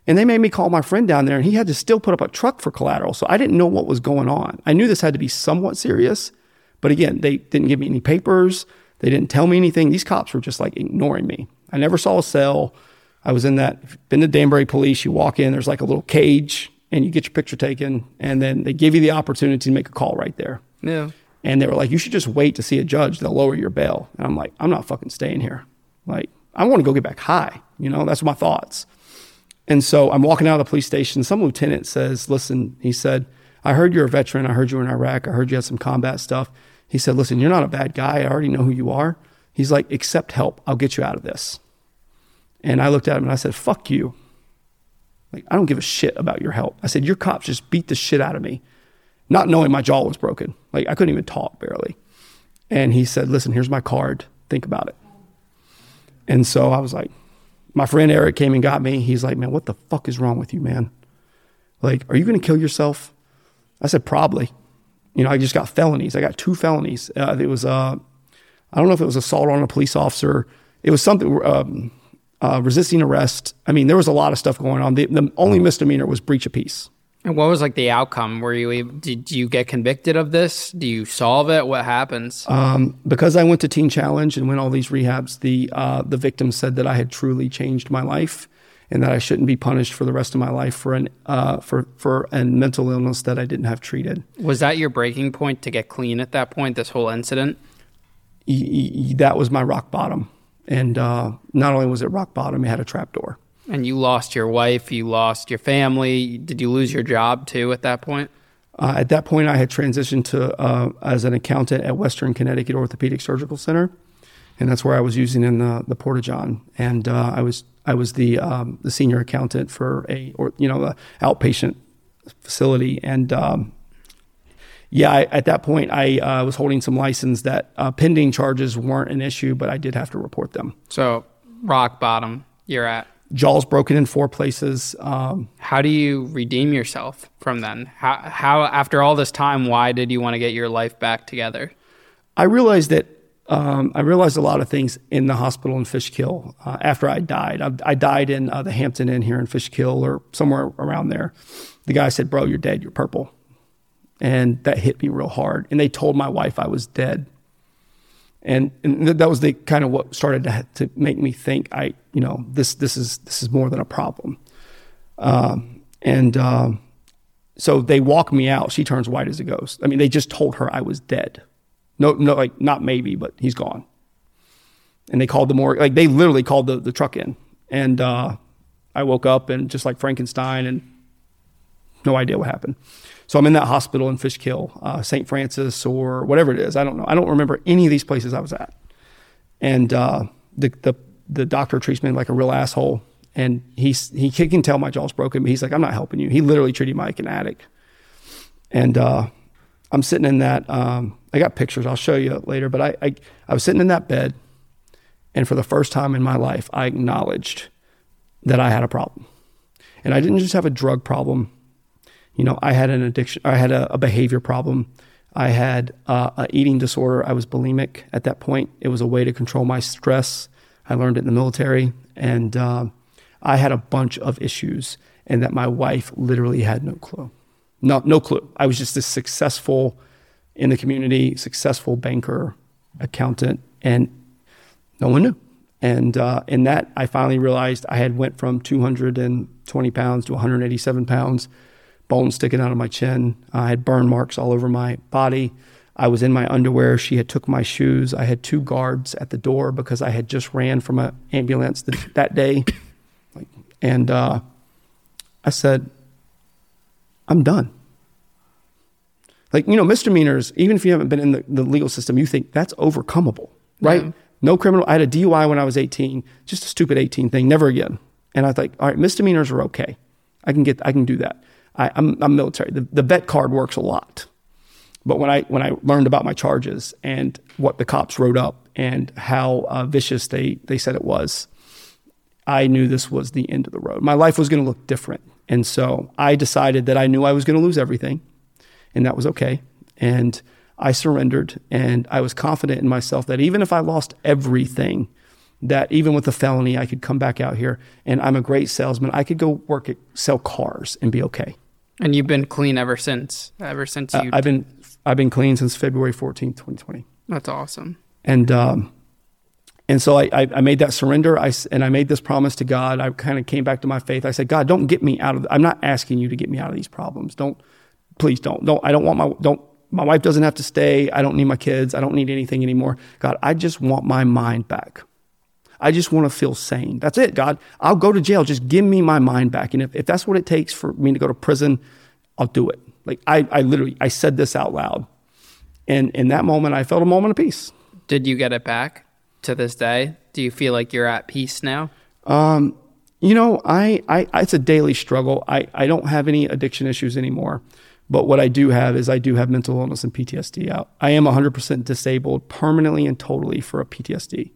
And they made me call my friend down there, and he had to still put up a truck for collateral. So I didn't know what was going on. I knew this had to be somewhat serious, but again, they didn't give me any papers. They didn't tell me anything. These cops were just like ignoring me. I never saw a cell. I was in been to Danbury Police. You walk in, there's like a little cage, and you get your picture taken, and then they give you the opportunity to make a call right there. Yeah. And they were like, you should just wait to see a judge. They'll lower your bail. And I'm like, I'm not fucking staying here. Like, I want to go get back high. That's my thoughts. And so I'm walking out of the police station. Some lieutenant says, listen, he said, I heard you're a veteran. I heard you were in Iraq. I heard you had some combat stuff. He said, listen, you're not a bad guy. I already know who you are. He's like, accept help. I'll get you out of this. And I looked at him and I said, fuck you. Like, I don't give a shit about your help. I said, your cops just beat the shit out of me, not knowing my jaw was broken. Like, I couldn't even talk barely. And he said, listen, here's my card. Think about it. And so I was like, my friend Eric came and got me. He's like, man, what the fuck is wrong with you, man? Like, are you going to kill yourself? I said, probably. I just got felonies. I got 2 felonies. It was, I don't know if it was assault on a police officer. It was something, resisting arrest. I mean, there was a lot of stuff going on. The only misdemeanor was breach of peace. And what was like the outcome? Did you get convicted of this? Do you solve it? What happens? Because I went to Teen Challenge and went all these rehabs, the victim said that I had truly changed my life and that I shouldn't be punished for the rest of my life for a mental illness that I didn't have treated. Was that your breaking point to get clean at that point, this whole incident? That was my rock bottom. And not only was it rock bottom, it had a trap door. And you lost your wife, you lost your family. Did you lose your job too at that point? At that point, I had transitioned to as an accountant at Western Connecticut Orthopedic Surgical Center, and that's where I was using in the Portageon. And I was the senior accountant for a outpatient facility. And at that point, I was holding some license that pending charges weren't an issue, but I did have to report them. So rock bottom, you're at. Jaw's broken in 4 places. How do you redeem yourself from then? How after all this time, why did you want to get your life back together? I realized a lot of things in the hospital in Fishkill after I died. I died in the Hampton Inn here in Fishkill or somewhere around there. The guy said, bro, you're dead. You're purple. And that hit me real hard. And they told my wife I was dead. And that was the kind of what started to make me think this is more than a problem. So they walk me out. She turns white as a ghost. I mean, they just told her I was dead. No, like not maybe, but he's gone. And they called the morgue. Like they literally called the truck in. And I woke up and just like Frankenstein and no idea what happened. So I'm in that hospital in Fishkill, St. Francis or whatever it is. I don't know. I don't remember any of these places I was at. And the doctor treats me like a real asshole. And he can tell my jaw's broken, but he's like, I'm not helping you. He literally treated me like an addict. And I'm sitting in that, I got pictures. I'll show you later. But I was sitting in that bed. And for the first time in my life, I acknowledged that I had a problem. And I didn't just have a drug problem. I had an addiction. I had a behavior problem. I had an eating disorder. I was bulimic at that point. It was a way to control my stress. I learned it in the military. And I had a bunch of issues, and that my wife literally had no clue. No clue. I was just this successful in the community, successful banker, accountant, and no one knew. And in that, I finally realized I had went from 220 pounds to 187 pounds, bones sticking out of my chin. I had burn marks all over my body. I was in my underwear. She had took my shoes. I had two guards at the door because I had just ran from an ambulance that day. And I said, I'm done. Misdemeanors, even if you haven't been in the legal system, you think that's overcomable, right? Mm-hmm. No criminal. I had a DUI when I was 18, just a stupid 18 thing, never again. And I thought, all right, misdemeanors are okay. I can do that. I'm military. The vet card works a lot. But when I learned about my charges and what the cops wrote up and how vicious they said it was, I knew this was the end of the road. My life was going to look different. And so I decided that I knew I was going to lose everything, and that was okay. And I surrendered, and I was confident in myself that even if I lost everything, that even with a felony, I could come back out here, and I'm a great salesman. I could go work at sell cars and be okay. And you've been clean ever since. I've been clean since February 14th, 2020. That's awesome. And so I made that surrender, and I made this promise to God. I kind of came back to my faith. I said, God, don't get me out of. I'm not asking you to get me out of these problems. Please don't. I don't want my wife doesn't have to stay. I don't need my kids. I don't need anything anymore. God, I just want my mind back. I just want to feel sane. That's it, God. I'll go to jail. Just give me my mind back. And if that's what it takes for me to go to prison, I'll do it. Like I literally said this out loud. And in that moment, I felt a moment of peace. Did you get it back? To this day, do you feel like you're at peace now? It's a daily struggle. I don't have any addiction issues anymore, but what I do have is I do have mental illness and PTSD out. I am 100% disabled permanently and totally for a PTSD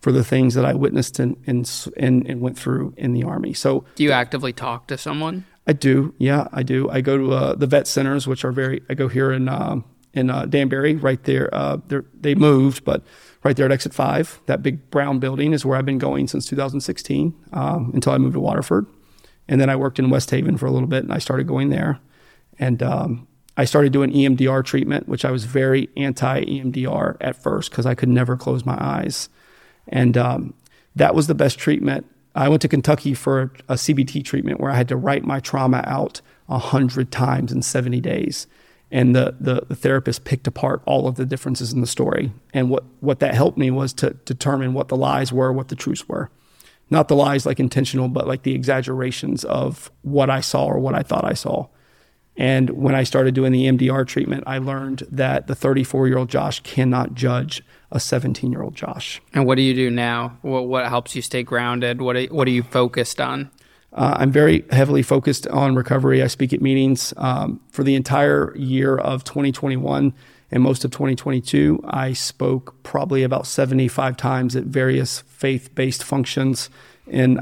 for the things that I witnessed and went through in the Army. So do you actively talk to someone? I do. Yeah, I do. I go to the vet centers, which are I go here in Danbury right there. They moved, but right there at Exit 5, that big brown building is where I've been going since 2016 until I moved to Waterford. And then I worked in West Haven for a little bit, and I started going there. And I started doing EMDR treatment, which I was very anti-EMDR at first because I could never close my eyes. And that was the best treatment. I went to Kentucky for a CBT treatment where I had to write my trauma out 100 times in 70 days. And the therapist picked apart all of the differences in the story. And what that helped me was to determine what the lies were, what the truths were. Not the lies like intentional, but like the exaggerations of what I saw or what I thought I saw. And when I started doing the EMDR treatment, I learned that the 34-year-old Josh cannot judge a 17-year-old Josh. And what do you do now? What helps you stay grounded? What are you focused on? I'm very heavily focused on recovery. I speak at meetings for the entire year of 2021 and most of 2022. I spoke probably about 75 times at various faith-based functions in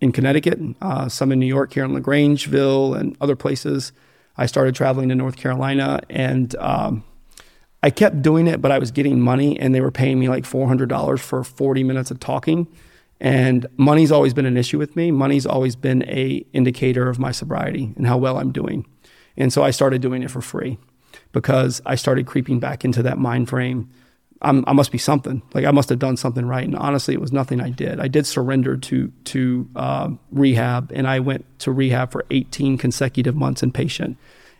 Connecticut, some in New York here in LaGrangeville and other places. I started traveling to North Carolina, and I kept doing it, but I was getting money, and they were paying me like $400 for 40 minutes of talking. And money's always been an issue with me. Money's always been an indicator of my sobriety and how well I'm doing. And so I started doing it for free because I started creeping back into that mind frame I must be something. Like, I must have done something right. And honestly, it was nothing I did. I did surrender to rehab, and I went to rehab for 18 consecutive months inpatient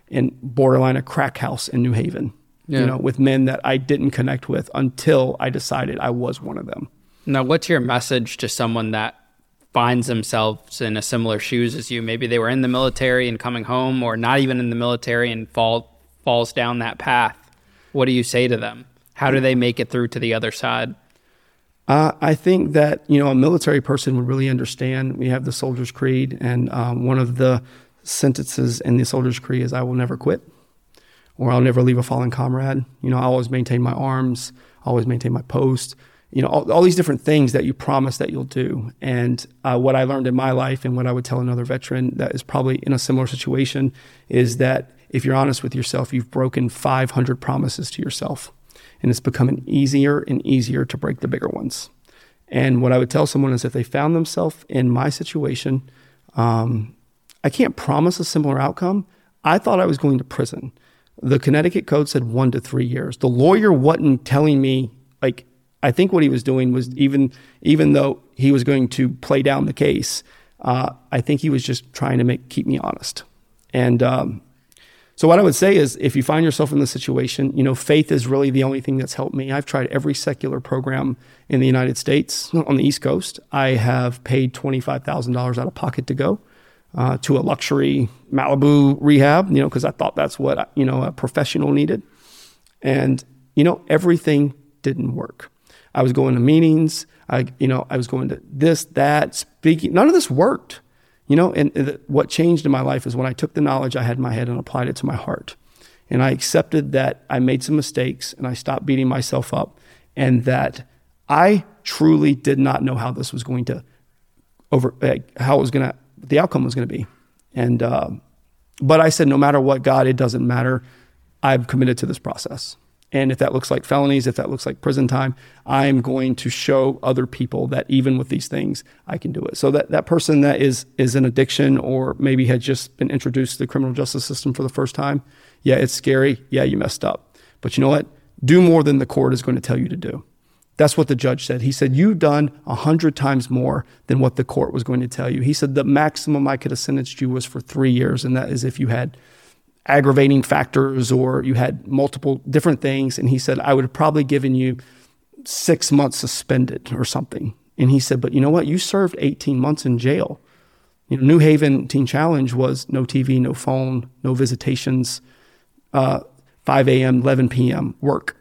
in borderline a crack house in New Haven, you know, with men that I didn't connect with until I decided I was one of them. Now, what's your message to someone that finds themselves in a similar shoes as you? Maybe they were in the military and coming home, or not even in the military and falls down that path. What do you say to them? How do they make it through to the other side? I think that, you know, a military person would really understand. We have the Soldier's Creed, and one of the sentences in the Soldier's Creed is, I will never quit, or I'll never leave a fallen comrade. You know, I always maintain my arms, always maintain my post, you know, all these different things that you promise that you'll do. And what I learned in my life, and what I would tell another veteran that is probably in a similar situation, is that if you're honest with yourself, you've broken 500 promises to yourself. And it's becoming easier and easier to break the bigger ones. And what I would tell someone is, if they found themselves in my situation, I can't promise a similar outcome. I thought I was going to prison. The Connecticut code said 1 to 3 years. The lawyer wasn't telling me, like, I think what he was doing was, even though he was going to play down the case, I think he was just trying to keep me honest. And so what I would say is, if you find yourself in this situation, you know, faith is really the only thing that's helped me. I've tried every secular program in the United States on the East Coast. I have paid $25,000 out of pocket to go to a luxury Malibu rehab, you know, because I thought that's what, you know, a professional needed. And, you know, everything didn't work. I was going to meetings. I was going to this, that, speaking. None of this worked. You know, and what changed in my life is when I took the knowledge I had in my head and applied it to my heart. And I accepted that I made some mistakes, and I stopped beating myself up, and that I truly did not know how this was going to the outcome was going to be. And, but I said, no matter what, God, it doesn't matter. I've committed to this process. And if that looks like felonies, if that looks like prison time, I'm going to show other people that even with these things, I can do it. So that person that is in addiction, or maybe had just been introduced to the criminal justice system for the first time, yeah, it's scary. Yeah, you messed up. But you know what? Do more than the court is going to tell you to do. That's what the judge said. He said, you've done 100 times more than what the court was going to tell you. He said, the maximum I could have sentenced you was for 3 years, and that is if you had aggravating factors, or you had multiple different things. And he said, I would have probably given you 6 months suspended or something. And he said, but you know what? You served 18 months in jail. You know, New Haven Teen Challenge was no TV, no phone, no visitations, 5 a.m., 11 p.m. work.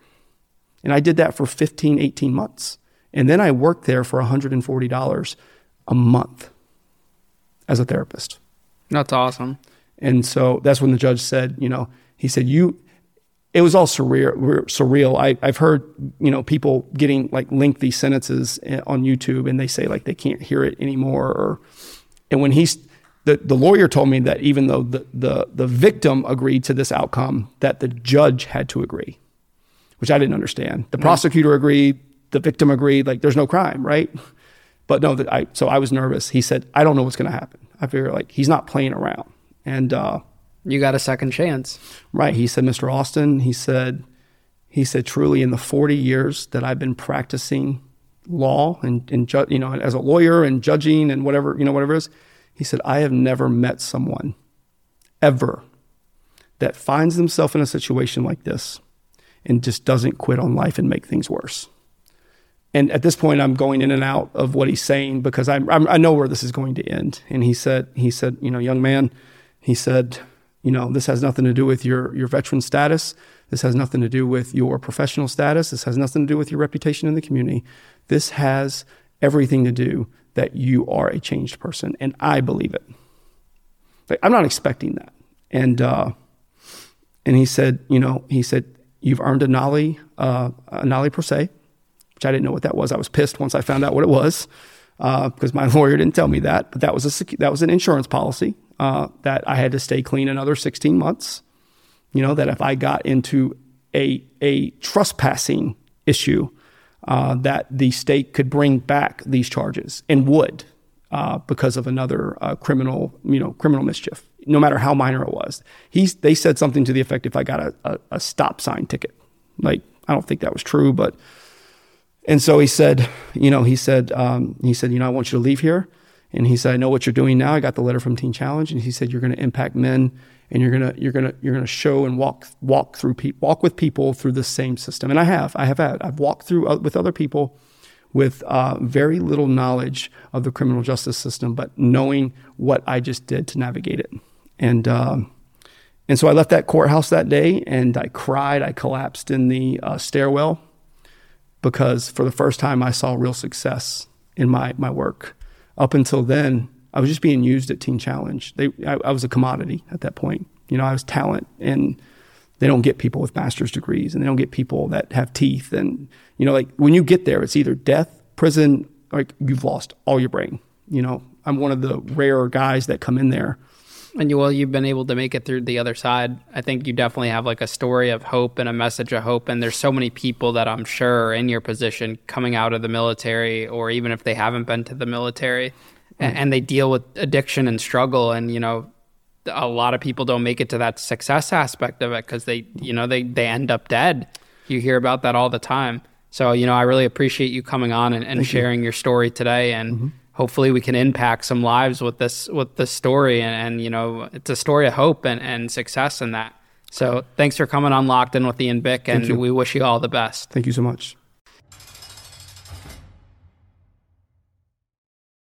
And I did that for 15, 18 months. And then I worked there for $140 a month as a therapist. That's awesome. And so that's when the judge said, you know, he said, it was all surreal. I've heard, you know, people getting like lengthy sentences on YouTube, and they say like they can't hear it anymore. And when the lawyer told me that even though the victim agreed to this outcome, that the judge had to agree, which I didn't understand. The prosecutor agreed, the victim agreed, like there's no crime, right? But no, so I was nervous. He said, I don't know what's going to happen. I figure like he's not playing around. And you got a second chance, right? He said, Mr. Austin, he said, truly in the 40 years that I've been practicing law and as a lawyer and judging and whatever it is, he said, I have never met someone ever that finds themselves in a situation like this and just doesn't quit on life and make things worse. And at this point, I'm going in and out of what he's saying because I know where this is going to end. And he said, you know, young man. He said, you know, this has nothing to do with your veteran status. This has nothing to do with your professional status. This has nothing to do with your reputation in the community. This has everything to do that you are a changed person. And I believe it. Like, I'm not expecting that. And he said, you know, you've earned a nollie pro se, which I didn't know what that was. I was pissed once I found out what it was because my lawyer didn't tell me that. But that was an insurance policy. That I had to stay clean another 16 months, you know, that if I got into a trespassing issue, that the state could bring back these charges and would because of another criminal mischief, no matter how minor it was. They said something to the effect, if I got a stop sign ticket, like I don't think that was true, but, and so he said, I want you to leave here. And he said, I know what you're doing now. I got the letter from Teen Challenge. And he said, you're going to impact men, and you're going to show and walk with people through the same system. And I've walked through with other people with very little knowledge of the criminal justice system, but knowing what I just did to navigate it. And so I left that courthouse that day, and I cried. I collapsed in the stairwell, because for the first time I saw real success in my work. Up until then, I was just being used at Teen Challenge. I was a commodity at that point. I was talent, and they don't get people with master's degrees, and they don't get people that have teeth. And, when you get there, it's either death, prison, you've lost all your brain. I'm one of the rare guys that come in there. And you've been able to make it through the other side. I think you definitely have a story of hope and a message of hope. And there's so many people that I'm sure are in your position coming out of the military, or even if they haven't been to the military, and they deal with addiction and struggle. And, a lot of people don't make it to that success aspect of it, because they end up dead. You hear about that all the time. So, I really appreciate you coming on and sharing your story today. And hopefully we can impact some lives with this story. And it's a story of hope and success in that. So thanks for coming on Locked In with Ian Bick, and we wish you all the best. Thank you so much.